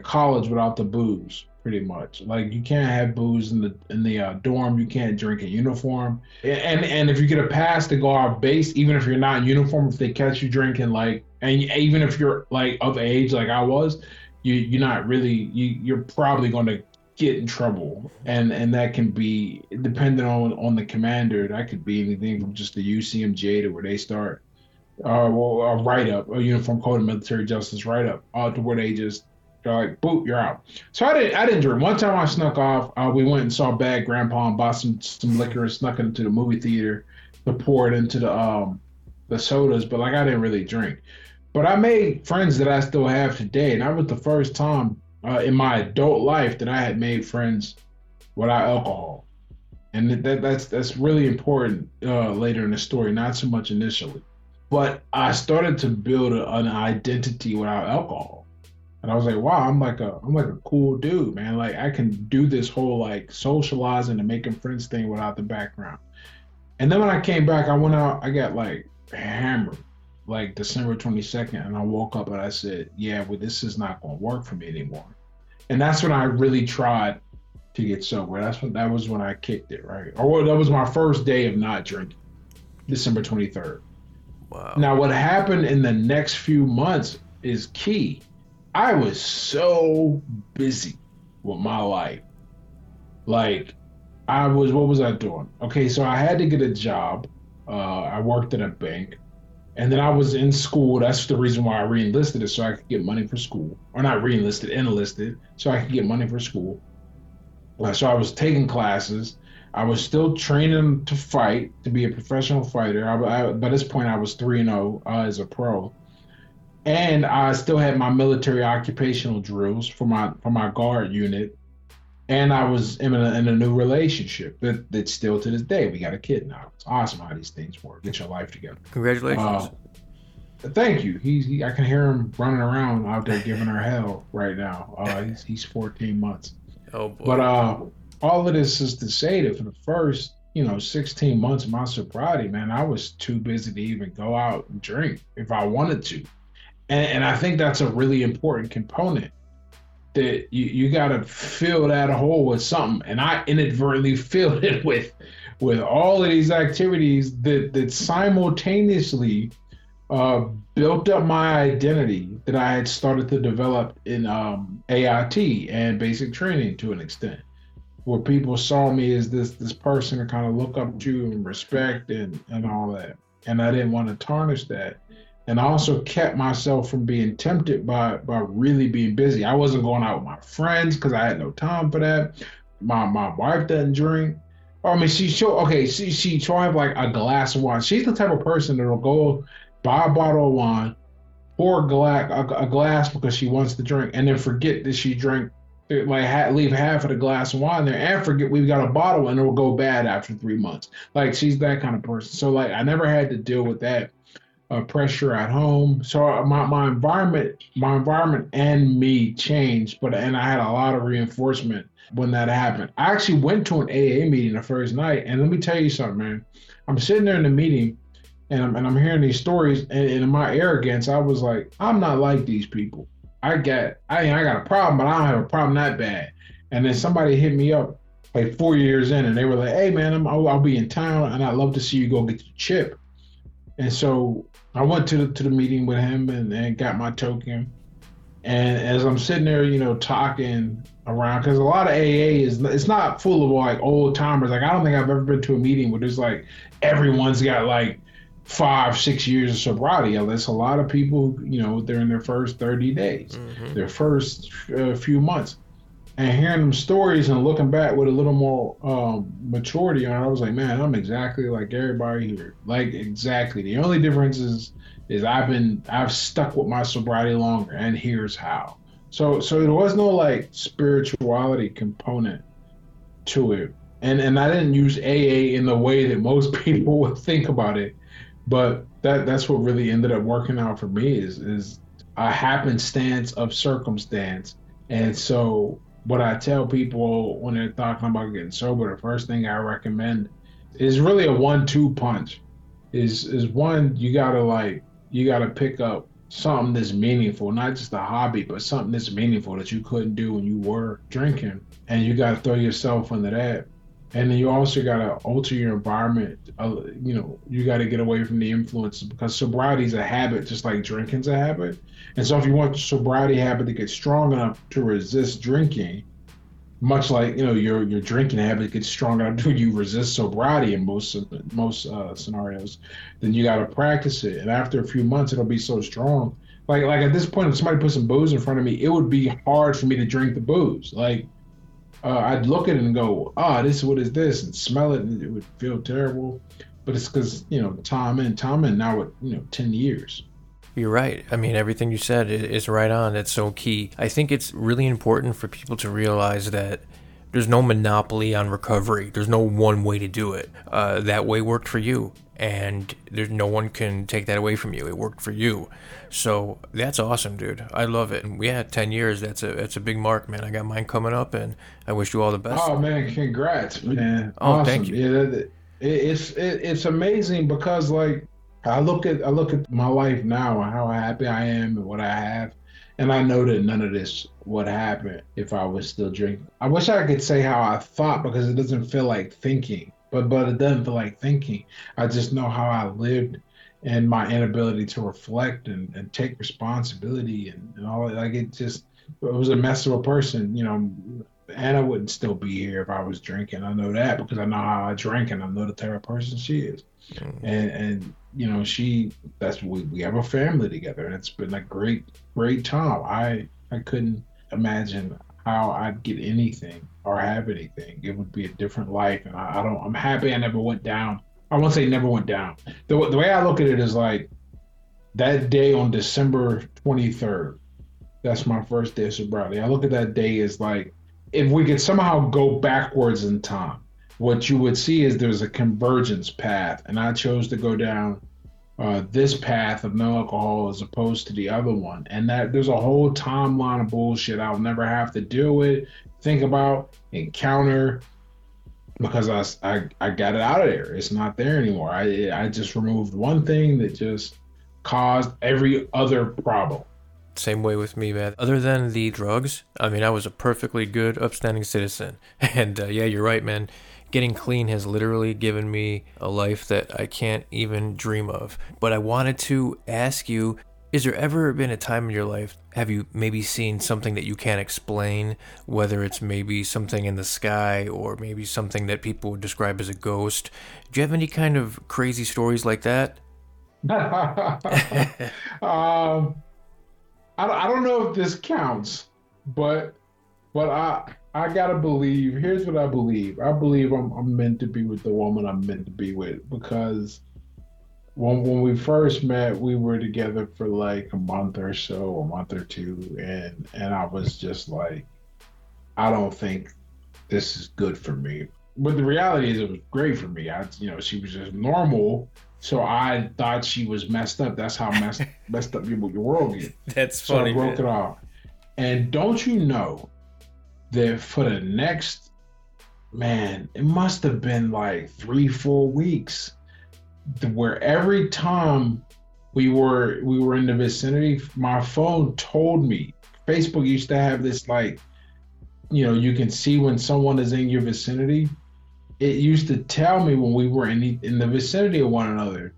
college without the booze, pretty much. Like you can't have booze in the dorm. You can't drink in uniform. And if you get a pass to go out base, even if you're not in uniform, if they catch you drinking, like, and even if you're like of age, like I was, You're not really, you're probably going to get in trouble. And that can be, depending on the commander, that could be anything from just the UCMJ to where they start, or a write-up, a Uniform Code of Military Justice write-up, to where they just, they're like, boop, you're out. So I didn't drink. One time I snuck off, we went and saw Bad Grandpa and bought some liquor and snuck into the movie theater to pour it into the sodas, but like I didn't really drink. But I made friends that I still have today. And that was the first time in my adult life that I had made friends without alcohol. And that's really important later in the story, not so much initially. But I started to build an identity without alcohol. And I was like, wow, I'm like a cool dude, man. Like I can do this whole like socializing and making friends thing without the background. And then when I came back, I went out, I got like hammered. Like December 22nd, and I woke up and I said, yeah, well, this is not going to work for me anymore. And that's when I really tried to get sober. That was when I kicked it, right? Or that was my first day of not drinking, December 23rd. Wow. Now, what happened in the next few months is key. I was so busy with my life. Like, what was I doing? Okay, so I had to get a job. I worked at a bank. And then I was in school. That's the reason why I re-enlisted, is so I could get money for school. Or not re-enlisted, enlisted, so I could get money for school. So I was taking classes. I was still training to fight, to be a professional fighter. I, by this point, I was 3-0 as a pro. And I still had my military occupational drills for my guard unit. And I was in a new relationship that's still to this day. We got a kid now. It's awesome how these things work. Get your life together. Congratulations. Thank you. He I can hear him running around out there giving her hell right now. He's 14 months. Oh boy. But all of this is to say that for the first, 16 months of my sobriety, man, I was too busy to even go out and drink if I wanted to. And I think that's a really important component. That you gotta fill that hole with something, and I inadvertently filled it with all of these activities that simultaneously built up my identity that I had started to develop in AIT and basic training to an extent, where people saw me as this person to kind of look up to and respect and all that, and I didn't want to tarnish that. And I also kept myself from being tempted by really being busy. I wasn't going out with my friends because I had no time for that. My wife doesn't drink. I mean, she'll have like a glass of wine. She's the type of person that'll go buy a bottle of wine, pour a glass because she wants to drink, and then forget that she drank, leave half of the glass of wine there and forget we've got a bottle, and it'll go bad after 3 months. Like, she's that kind of person. So like, I never had to deal with that. Pressure at home, so my environment and me changed, and I had a lot of reinforcement when that happened. I actually went to an AA meeting the first night, and let me tell you something, man. I'm sitting there in the meeting, and I'm hearing these stories, and in my arrogance, I was like, I'm not like these people. I got a problem, but I don't have a problem that bad. And then somebody hit me up like 4 years in, and they were like, hey man, I'll be in town, and I'd love to see you go get your chip. And so I went to the meeting with him and got my token. And as I'm sitting there, talking around, because a lot of AA it's not full of like old timers. Like, I don't think I've ever been to a meeting where there's like everyone's got like 5-6 years of sobriety. That's a lot of people, they're in their first 30 days, mm-hmm. their first few months. And hearing them stories and looking back with a little more maturity on it, I was like, man, I'm exactly like everybody here. Like, exactly. The only difference is I've stuck with my sobriety longer, and here's how. So there was no like spirituality component to it. And I didn't use AA in the way that most people would think about it. But that's what really ended up working out for me is a happenstance of circumstance. And so what I tell people when they're talking about getting sober, the first thing I recommend is really a 1-2 punch. Is one, you gotta pick up something that's meaningful, not just a hobby, but something that's meaningful that you couldn't do when you were drinking, and you gotta throw yourself into that. And then you also gotta alter your environment. You gotta get away from the influences, because sobriety is a habit, just like drinking's a habit. And so if you want your sobriety habit to get strong enough to resist drinking, much like your drinking habit gets strong enough to you resist sobriety in most scenarios, then you gotta practice it. And after a few months, it'll be so strong. Like at this point, if somebody put some booze in front of me, it would be hard for me to drink the booze. Like, I'd look at it and go, what is this? And smell it, and it would feel terrible. But it's because, time in now with, 10 years. You're right. I mean, everything you said is right on. It's so key. I think it's really important for people to realize that there's no monopoly on recovery. There's no one way to do it. That way worked for you, and there's no one can take that away from you. It worked for you. So that's awesome, dude. I love it. And yeah, 10 years, that's a big mark, man. I got mine coming up, and I wish you all the best. Oh, man, congrats, man. Oh, awesome. Thank you. Yeah, it's amazing, because like I look at my life now and how happy I am and what I have. And I know that none of this would happen if I was still drinking. I wish I could say how I thought, because it doesn't feel like thinking, but it doesn't feel like thinking. I just know how I lived and my inability to reflect and take responsibility and all that. Like, it was a mess of a person, Anna wouldn't still be here if I was drinking. I know that, because I know how I drank, and I know the type of person she is. Mm-hmm. And that's we have a family together, and it's been a great time. I couldn't imagine how I'd get anything or have anything. It would be a different life, and I'm happy I never went down. I won't say never went down. The way I look at it is like that day on December 23rd, that's my first day of sobriety. I look at that day as like, if we could somehow go backwards in time, what you would see is there's a convergence path, and I chose to go down this path of no alcohol as opposed to the other one. And that there's a whole timeline of bullshit I'll never have to deal with, think about, encounter, because I got it out of there. It's not there anymore. I just removed one thing that just caused every other problem. Same way with me, man. Other than the drugs, I mean, I was a perfectly good, upstanding citizen. And yeah, you're right, man. Getting clean has literally given me a life that I can't even dream of. But I wanted to ask you, is there ever been a time in your life, have you maybe seen something that you can't explain, whether it's maybe something in the sky or maybe something that people would describe as a ghost? Do you have any kind of crazy stories like that? I don't know if this counts, but I gotta believe, here's what I believe. I believe I'm meant to be with the woman I'm meant to be with, because when we first met, we were together for like a month or two, and I was just like, I don't think this is good for me. But the reality is it was great for me. She was just normal. So I thought she was messed up. That's how messed up your world is. That's funny. So I broke it off. And don't you know that for the next, it must have been like 3-4 weeks, where every time we were in the vicinity, my phone told me. Facebook used to have this like, you can see when someone is in your vicinity. It used to tell me when we were in the vicinity of one another.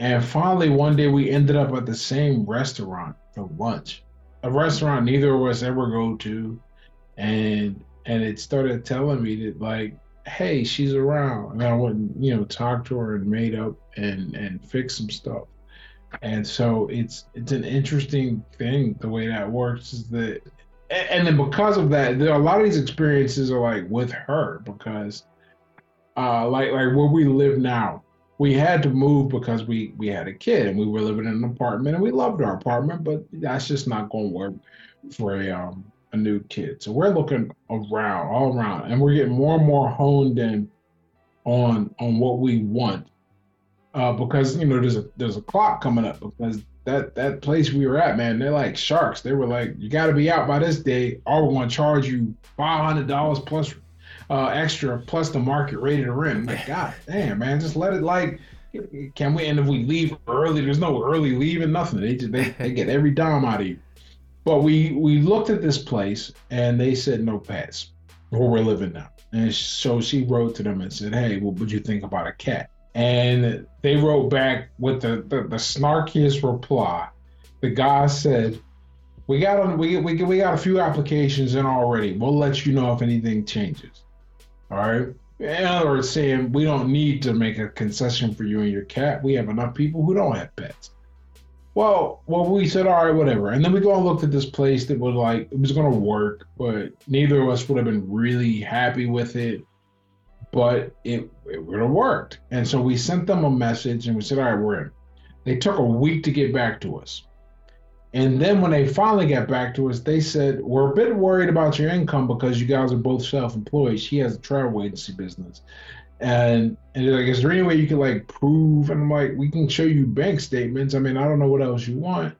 And finally, one day we ended up at the same restaurant for lunch, a restaurant neither of us ever go to. And it started telling me that like, hey, she's around. And I went, talk to her and made up and fix some stuff. And so it's an interesting thing, the way that works is that, and then because of that, there are a lot of these experiences are like with her, because like where we live now, we had to move because we had a kid and we were living in an apartment, and we loved our apartment, but that's just not going to work for a new kid. So we're looking all around, and we're getting more and more honed in on what we want, because there's a clock coming up, because that place we were at, man, they're like sharks. They were like, you got to be out by this day, or we're going to charge you $500 plus. Extra plus the market rate of the rent. Like, God damn, man, just let it like, can we? And if we leave early, there's no early leaving, nothing. They get every dime out of you. But we looked at this place and they said no pets where we're living now. And so she wrote to them and said, hey, what would you think about a cat? And they wrote back with the snarkiest reply. The guy said, we got a few applications in already. We'll let you know if anything changes. All right. In other words, saying we don't need to make a concession for you and your cat. We have enough people who don't have pets. Well, we said, all right, whatever. And then we go and looked at this place that was like, it was going to work, but neither of us would have been really happy with it. But it would have worked. And so we sent them a message and we said, all right, we're in. They took a week to get back to us. And then when they finally got back to us, they said, we're a bit worried about your income because you guys are both self-employed. She has a travel agency business. And they're like, is there any way you can like prove? And I'm like, we can show you bank statements. I mean, I don't know what else you want.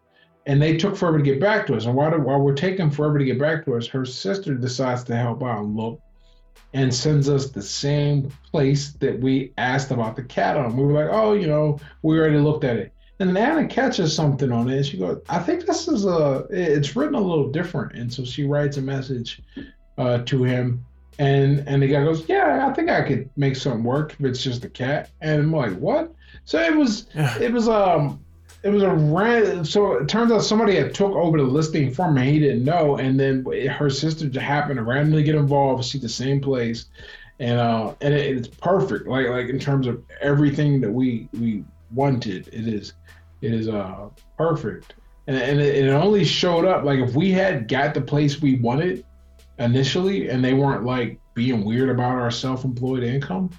And they took forever to get back to us. And while we're taking forever to get back to us, her sister decides to help out and look, and sends us the same place that we asked about the cat on. We were like, oh, we already looked at it. And Anna catches something on it, and she goes, I think this is it's written a little different. And so she writes a message to him, and the guy goes, yeah, I think I could make something work if it's just a cat. And I'm like, what? So it was a rant. So it turns out somebody had took over the listing for him, and he didn't know. And then her sister happened to randomly get involved, see the same place. And it's perfect. Like in terms of everything that we wanted, it is perfect, and it only showed up like if we had got the place we wanted, initially and they weren't like being weird about our self-employed income,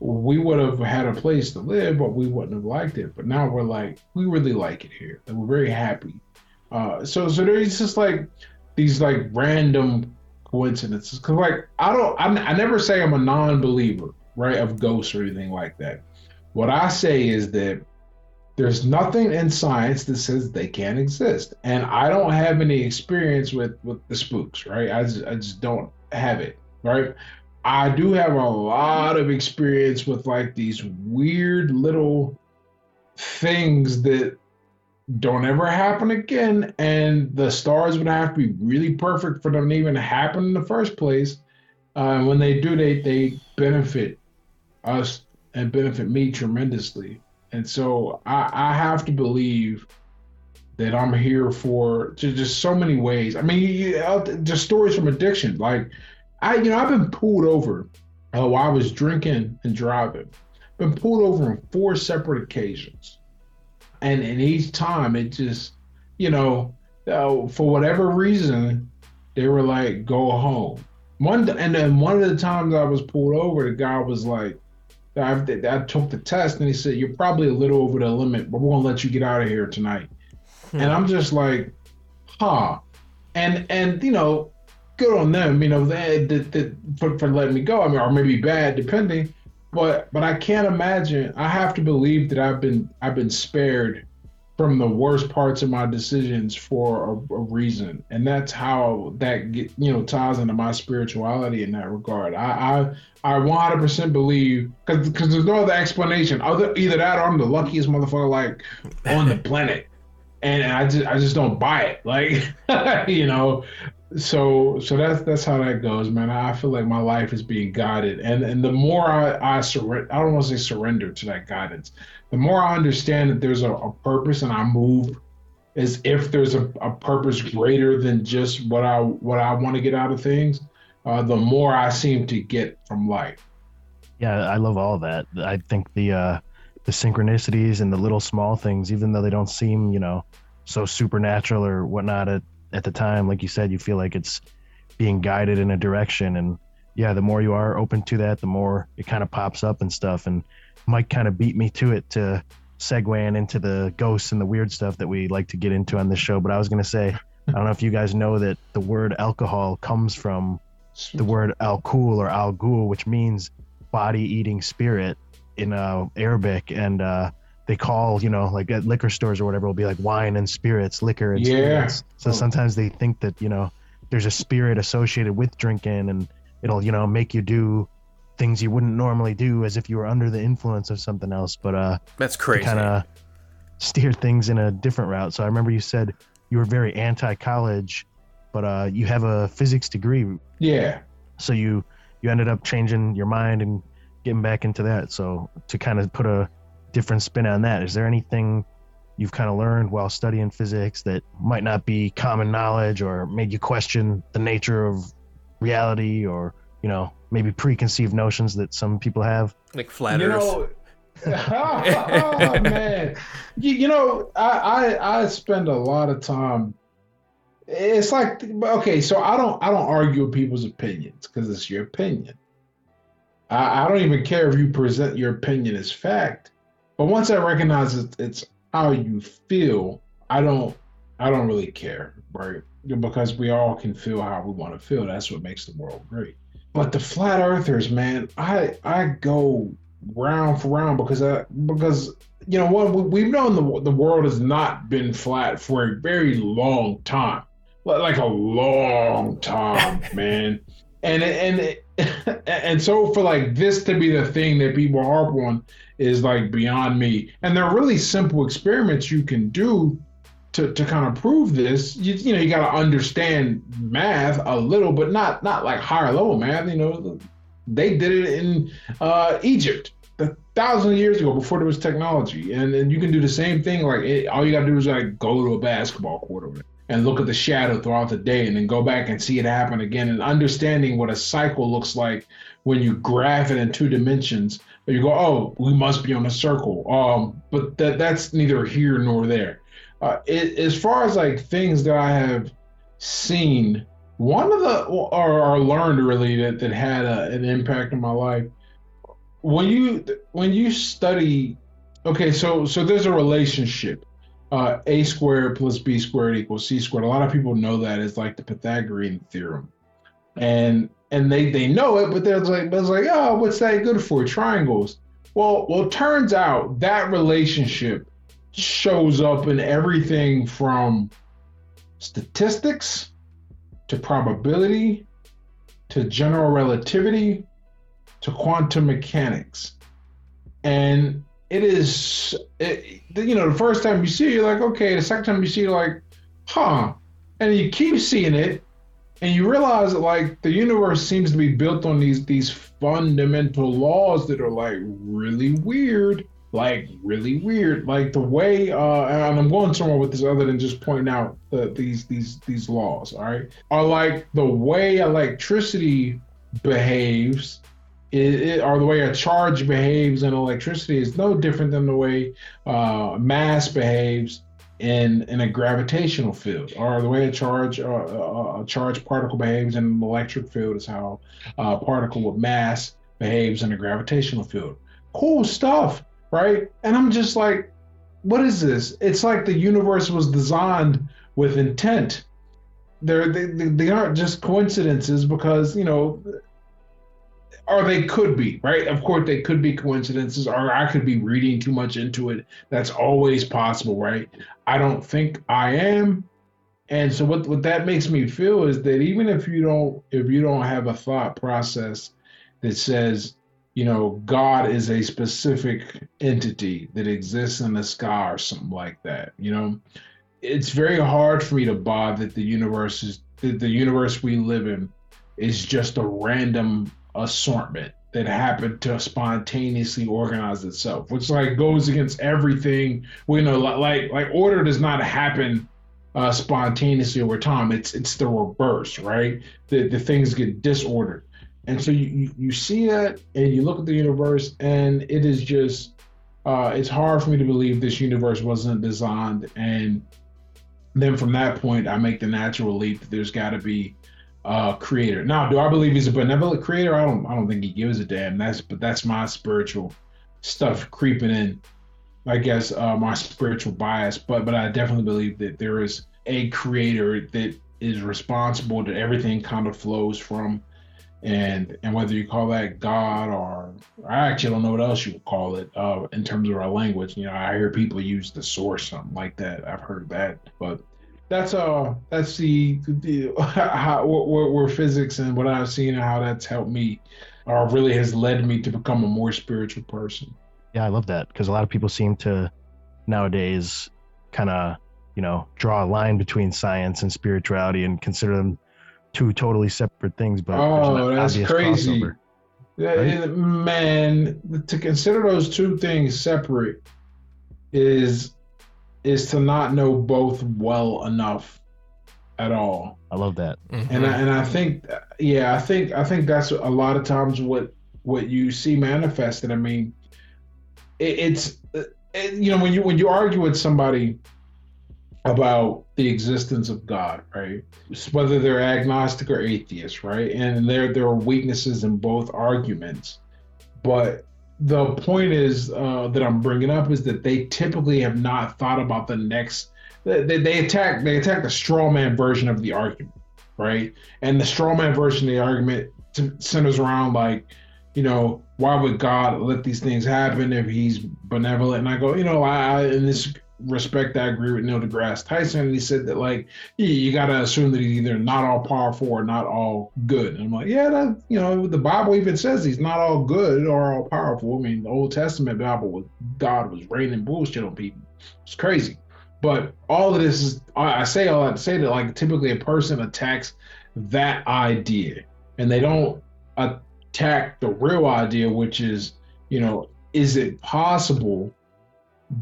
we would have had a place to live, but we wouldn't have liked it. But now we're like, we really like it here, and we're very happy. So there's just like these like random coincidences. Cause like I never say I'm a non-believer, right, of ghosts or anything like that. What I say is that there's nothing in science that says they can't exist, and I don't have any experience with the spooks, right? I just don't have it, right? I do have a lot of experience with like these weird little things that don't ever happen again, and the stars would have to be really perfect for them to even happen in the first place. When they do, they benefit us and benefit me tremendously. And so I have to believe that I'm here for just so many ways. I mean, just stories from addiction. Like, I've been pulled over. I was drinking and driving. Been pulled over on 4 separate occasions. And each time it just, for whatever reason, they were like, go home. And then one of the times I was pulled over, the guy was like, I took the test and he said, you're probably a little over the limit, but we're going to let you get out of here tonight. And I'm just like, huh. And good on them, for letting me go. I mean, or maybe bad, depending. But I can't imagine. I have to believe that I've been spared from the worst parts of my decisions for a reason, and that's how that ties into my spirituality in that regard. I 100% believe because there's no other explanation. Either that, or I'm the luckiest motherfucker like on the planet, and I just don't buy it. Like So that's how that goes, man. I feel like my life is being guided, and the more I surrender, I don't want to say surrender to that guidance. The more I understand that there's a purpose, and I move as if there's a purpose greater than just what I want to get out of things. The more I seem to get from life. Yeah, I love all that. I think the synchronicities and the little small things, even though they don't seem so supernatural or whatnot. At the time, like you said, you feel like it's being guided in a direction, and yeah, the more you are open to that, the more it kind of pops up and stuff. And Mike kind of beat me to it to segueing into the ghosts and the weird stuff that we like to get into on this show, but I was going to say, I don't know if you guys know that the word alcohol comes from the word al-kul or al-ghul, which means body eating spirit in Arabic, and they call, like at liquor stores or whatever, will be like wine and spirits, liquor and spirits. So sometimes they think that, there's a spirit associated with drinking, and it'll, make you do things you wouldn't normally do as if you were under the influence of something else. But that's crazy. Kind of steer things in a different route. So I remember you said you were very anti-college, but you have a physics degree. Yeah. So you ended up changing your mind and getting back into that. So to kind of put a different spin on that, is there anything you've kind of learned while studying physics that might not be common knowledge or made you question the nature of reality, or maybe preconceived notions that some people have, like flat earth? Man, I spend a lot of time. It's like, okay, so I don't argue with people's opinions because it's your opinion. I don't even care if you present your opinion as fact. But once I recognize it's how you feel, I don't really care, right? Because we all can feel how we want to feel. That's what makes the world great. But the flat earthers, man, I go round for round because we've known the world has not been flat for a very long time, like a long time, man. And so for like this to be the thing that people harp on is like beyond me. And there are really simple experiments you can do to kind of prove this. You got to understand math a little, but not like high or low math. They did it in Egypt 1,000 of years ago before there was technology. And you can do the same thing. Like all you got to do is like go to a basketball court and look at the shadow throughout the day and then go back and see it happen again, and understanding what a cycle looks like when you graph it in 2 dimensions. You go, oh, we must be on a circle. But that's neither here nor there. As far as like things that I have seen One of the, or learned really that had an impact on my life. When you study, okay, so there's a relationship, a squared plus b squared equals c squared. A lot of people know that as like the Pythagorean theorem, and they know it, but they're like, oh, what's that good for? Triangles. Well, turns out that relationship shows up in everything from statistics to probability to general relativity to quantum mechanics. And it is, you know, the first time you see it, you're like, okay. The second time you see it, you're like, huh. And you keep seeing it and you realize that like the universe seems to be built on these fundamental laws that are like really weird. Like the way, and I'm going somewhere with this other than just pointing out these laws, all right? Are like the way electricity behaves, or the way a charge behaves in electricity is no different than the way mass behaves in a gravitational field, or the way a charged particle behaves in an electric field is how a particle with mass behaves in a gravitational field. Cool stuff. Right? And I'm just like, what is this? It's like the universe was designed with intent. They aren't just coincidences because, you know, or they could be, right? Of course, they could be coincidences, or I could be reading too much into it. That's always possible, right? I don't think I am. And so what that makes me feel is that even if you don't have a thought process that says, you know, God is a specific entity that exists in the sky or something like that. You know, it's very hard for me to buy that the universe we live in is just a random assortment that happened to spontaneously organize itself, which like goes against everything. We know like order does not happen spontaneously over time. It's the reverse, right? The things get disordered. And so you see that and you look at the universe and it is just, it's hard for me to believe this universe wasn't designed. And then from that point, I make the natural leap that there's gotta be a creator. Now, do I believe he's a benevolent creator? I don't think he gives a damn. But that's my spiritual stuff creeping in, I guess, my spiritual bias. But I definitely believe that there is a creator that is responsible, that everything kind of flows from. And whether you call that God or I actually don't know what else you would call it in terms of our language. You know, I hear people use the source, something like that. I've heard that, but that's the how where physics and what I've seen and how that's helped me, or really has led me to become a more spiritual person. Yeah, I love that because a lot of people seem to nowadays kind of, you know, draw a line between science and spirituality and consider them two totally separate things, but that's crazy. Right? Man, to consider those two things separate is to not know both well enough at all. I love that. Mm-hmm. And I think, yeah, I think that's a lot of times what you see manifested. I mean, it's you know, when you argue with somebody about the existence of God, right? Whether they're agnostic or atheist, right? And there are weaknesses in both arguments. But the point is that I'm bringing up is that they typically have not thought about the next, they attack the straw man version of the argument, right? And the straw man version of the argument centers around like, you know, why would God let these things happen if he's benevolent? And I go, you know, I agree with Neil deGrasse Tyson, and he said that like you gotta assume that he's either not all powerful or not all good. And I'm like, yeah, that, you know, the Bible even says he's not all good or all powerful. I mean, the Old Testament Bible was God was raining bullshit on people. It's crazy. But all of this is I say all that to say that like typically a person attacks that idea and they don't attack the real idea, which is, you know, is it possible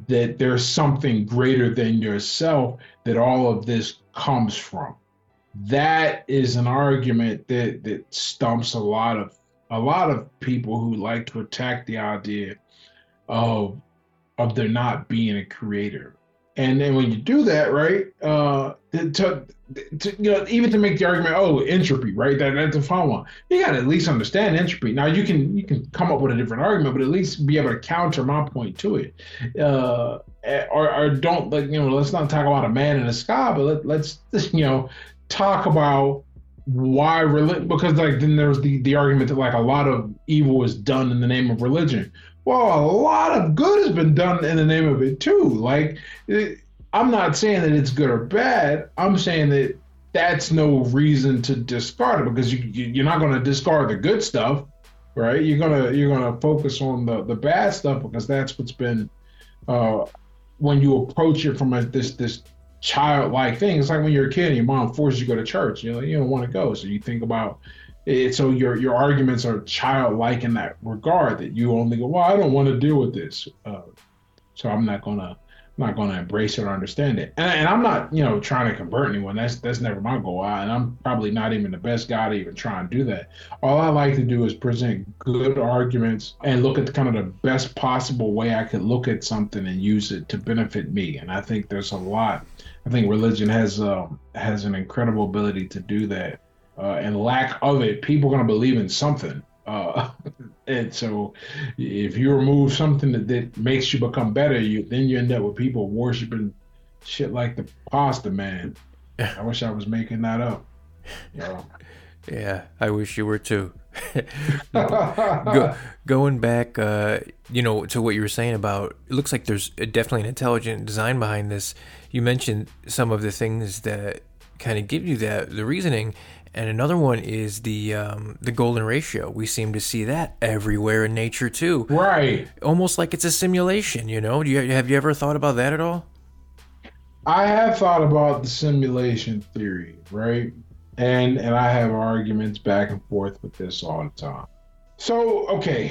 that there's something greater than yourself that all of this comes from? That is an argument that stumps a lot of people who like to attack the idea of there not being a creator. And then when you do that, right, you know, even to make the argument, oh, entropy, right, that's the final one. You got to at least understand entropy. Now you can come up with a different argument, but at least be able to counter my point to it. Or don't, like, you know, let's not talk about a man in the sky, but let's you know, talk about why religion, because like then there's the argument that like a lot of evil is done in the name of religion. Well, a lot of good has been done in the name of it too. Like, I'm not saying that it's good or bad. I'm saying that that's no reason to discard it, because you're not going to discard the good stuff, right? You're gonna focus on the bad stuff, because that's what's been when you approach it from this childlike thing. It's like when you're a kid and your mom forces you to go to church. You know, you don't want to go, so you think about. So your arguments are childlike in that regard, that you only go, well, I don't want to deal with this, so I'm not gonna embrace it or understand it. And I'm not, you know, trying to convert anyone. That's never my goal, and I'm probably not even the best guy to even try and do that. All I like to do is present good arguments and look at kind of the best possible way I could look at something and use it to benefit me. And I think there's a lot. I think religion has an incredible ability to do that. And lack of it, people are going to believe in something. And so if you remove something that makes you become better, then you end up with people worshiping shit like the pasta man. I wish I was making that up. Yeah, I wish you were too. Going back, you know, to what you were saying about, it looks like there's definitely an intelligent design behind this. You mentioned some of the things that kind of give you the reasoning. And another one is the golden ratio. We seem to see that everywhere in nature too. Right. Almost like it's a simulation, you know? Have you ever thought about that at all? I have thought about the simulation theory, right? And I have arguments back and forth with this all the time. So, okay,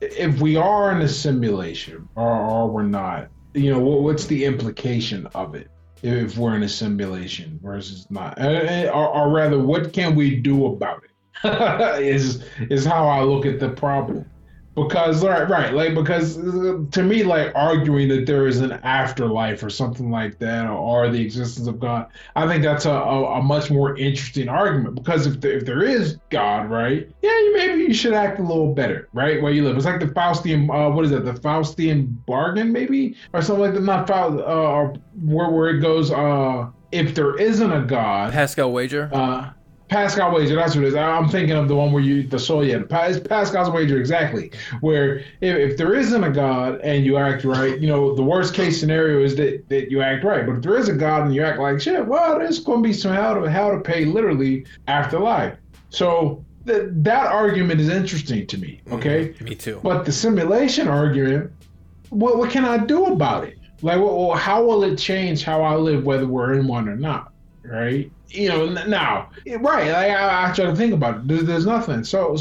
if we are in a simulation or we're not, you know, what's the implication of it? If we're in a simulation versus not, or rather, what can we do about it? is how I look at the problem. Because because to me, like, arguing that there is an afterlife or something like that, or the existence of God, I think that's a much more interesting argument. Because if there is God, right, yeah, maybe you should act a little better, right, where you live. It's like the Faustian, the Faustian bargain, maybe, or something like that. Not Faust, where it goes. If there isn't a God, Pascal's wager. Pascal's wager, that's what it is. I'm thinking of the one where you, the soul, yeah, Pascal's wager, exactly. Where if there isn't a God and you act right, you know, the worst case scenario is that you act right. But if there is a God and you act like shit, well, there's going to be some hell to pay, literally, after life. So that argument is interesting to me, okay? Me too. But the simulation argument, what can I do about it? Like, well, how will it change how I live, whether we're in one or not, right? You know, now, right, like, I try to think about it. There's nothing. So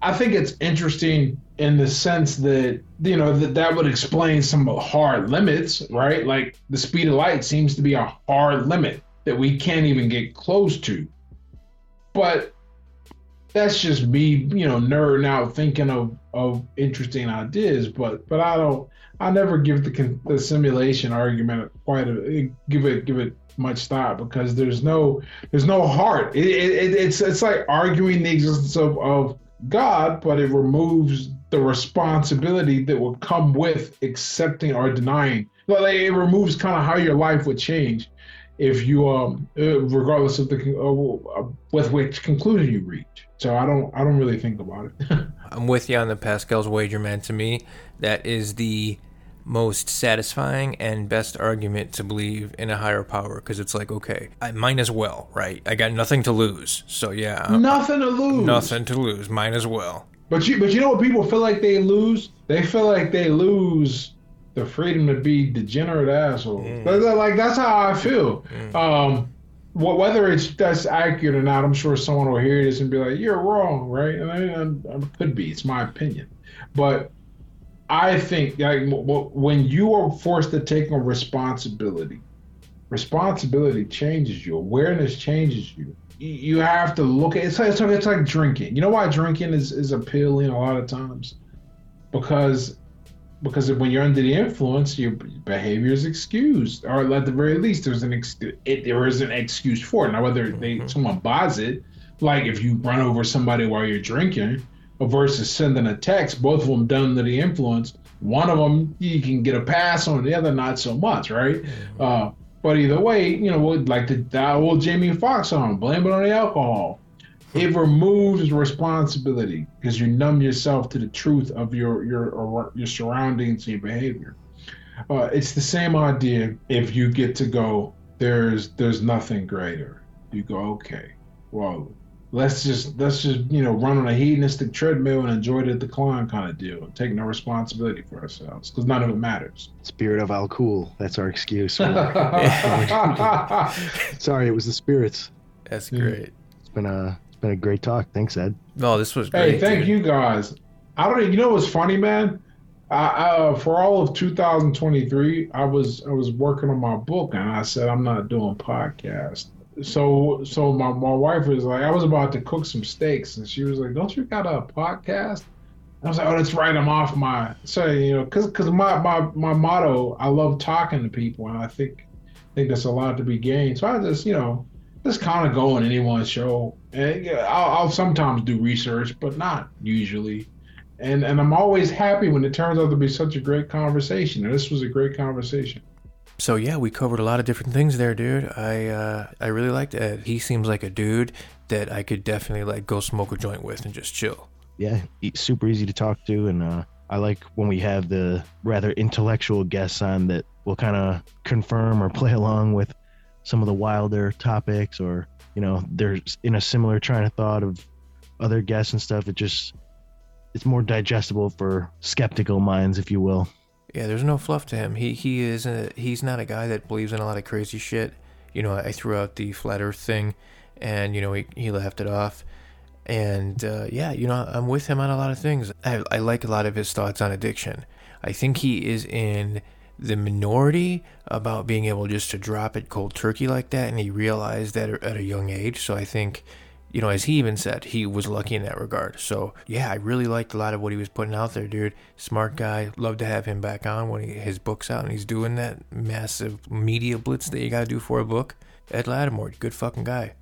I think it's interesting in the sense that, you know, that would explain some hard limits, right? Like the speed of light seems to be a hard limit that we can't even get close to. But that's just me, you know, nerding out, thinking of interesting ideas. But I never give the simulation argument quite give it much thought, because there's no heart. It's like arguing the existence of God, but it removes the responsibility that would come with accepting or denying. Like, it removes kind of how your life would change if you regardless of with which conclusion you reach. So I don't really think about it. I'm with you on the Pascal's wager, man. To me, that is the most satisfying and best argument to believe in a higher power, because it's like, okay, I might as well, right? I got nothing to lose, so yeah, nothing to lose, might as well. But you know what people feel like they lose? They feel like they lose the freedom to be degenerate assholes. Like, that's how I feel. Whether that's accurate or not, I'm sure someone will hear this and be like, you're wrong, right? And I could be. It's my opinion, but I think, like, when you are forced to take on responsibility changes you. Awareness changes you. You have to look at it. It's like drinking. You know why drinking is appealing a lot of times? Because because when you're under the influence, your behavior is excused, or at the very least, there is an excuse for it. Now, whether someone buys it, like if you run over somebody while you're drinking, versus sending a text, both of them done under the influence. One of them you can get a pass on, the other not so much, right? But either way, we'd like to die old Jamie Foxx on, blame it on the alcohol. It removes responsibility because you numb yourself to the truth of your surroundings and your behavior. It's the same idea if you get to go, there's nothing greater. You go, okay, well, let's just run on a hedonistic treadmill and enjoy the decline kind of deal, and take no responsibility for ourselves because none of it matters. Spirit of Al Cool, that's our excuse. Sorry, it was the spirits. That's great. It's been a great talk. Thanks, Ed. No, this was great. Hey, thank you guys. I don't. You know what's funny, man? For all of 2023, I was working on my book, and I said I'm not doing podcasts. So my wife was like, I was about to cook some steaks, and she was like, don't you got a podcast? And I was like, oh, that's right, I'm off my... So, because my motto, I love talking to people, and I think that's a lot to be gained. So I just, just kind of go on anyone's show. And I'll sometimes do research, but not usually. And I'm always happy when it turns out to be such a great conversation. And this was a great conversation. So yeah, we covered a lot of different things there, dude. I really liked Ed. He seems like a dude that I could definitely go smoke a joint with and just chill. Yeah, super easy to talk to, and I like when we have the rather intellectual guests on that will kind of confirm or play along with some of the wilder topics, or they're in a similar train of thought of other guests and stuff. It's more digestible for skeptical minds, if you will. Yeah, there's no fluff to him. He's not a guy that believes in a lot of crazy shit. I threw out the flat earth thing, and he laughed it off. And I'm with him on a lot of things. I like a lot of his thoughts on addiction. I think he is in the minority about being able just to drop it cold turkey like that, and he realized that at a young age. So I think, as he even said, he was lucky in that regard. So, yeah, I really liked a lot of what he was putting out there, dude. Smart guy. Love to have him back on when his book's out and he's doing that massive media blitz that you got to do for a book. Ed Latimore, good fucking guy.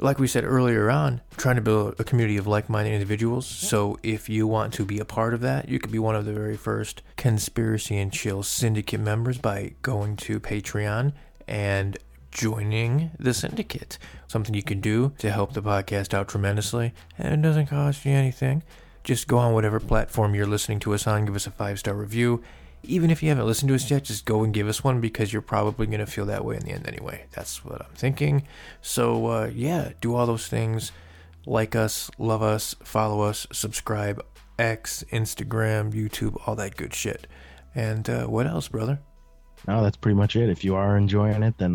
Like we said earlier on, trying to build a community of like-minded individuals. So if you want to be a part of that, you could be one of the very first Conspiracy and Chill Syndicate members by going to Patreon and joining the syndicate. Something you can do to help the podcast out tremendously, and it doesn't cost you anything. Just go on whatever platform you're listening to us on, give us a 5-star review. Even if you haven't listened to us yet, just go and give us one, because you're probably going to feel that way in the end anyway. That's what I'm thinking. So do all those things. Like us, love us, follow us, subscribe, X, Instagram, YouTube, all that good shit. And what else, brother? No, that's pretty much it. If you are enjoying it, then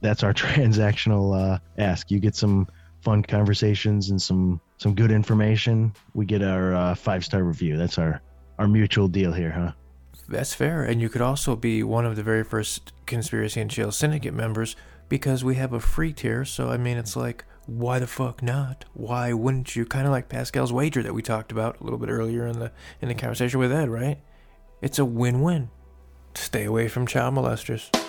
that's our transactional ask. You get some fun conversations and some good information. We get our 5-star review. That's our mutual deal here, huh? That's fair. And you could also be one of the very first Conspiracy and Chill Syndicate members, because we have a free tier. So, it's like, why the fuck not? Why wouldn't you? Kind of like Pascal's wager that we talked about a little bit earlier in the conversation with Ed, right? It's a win-win. Stay away from child molesters.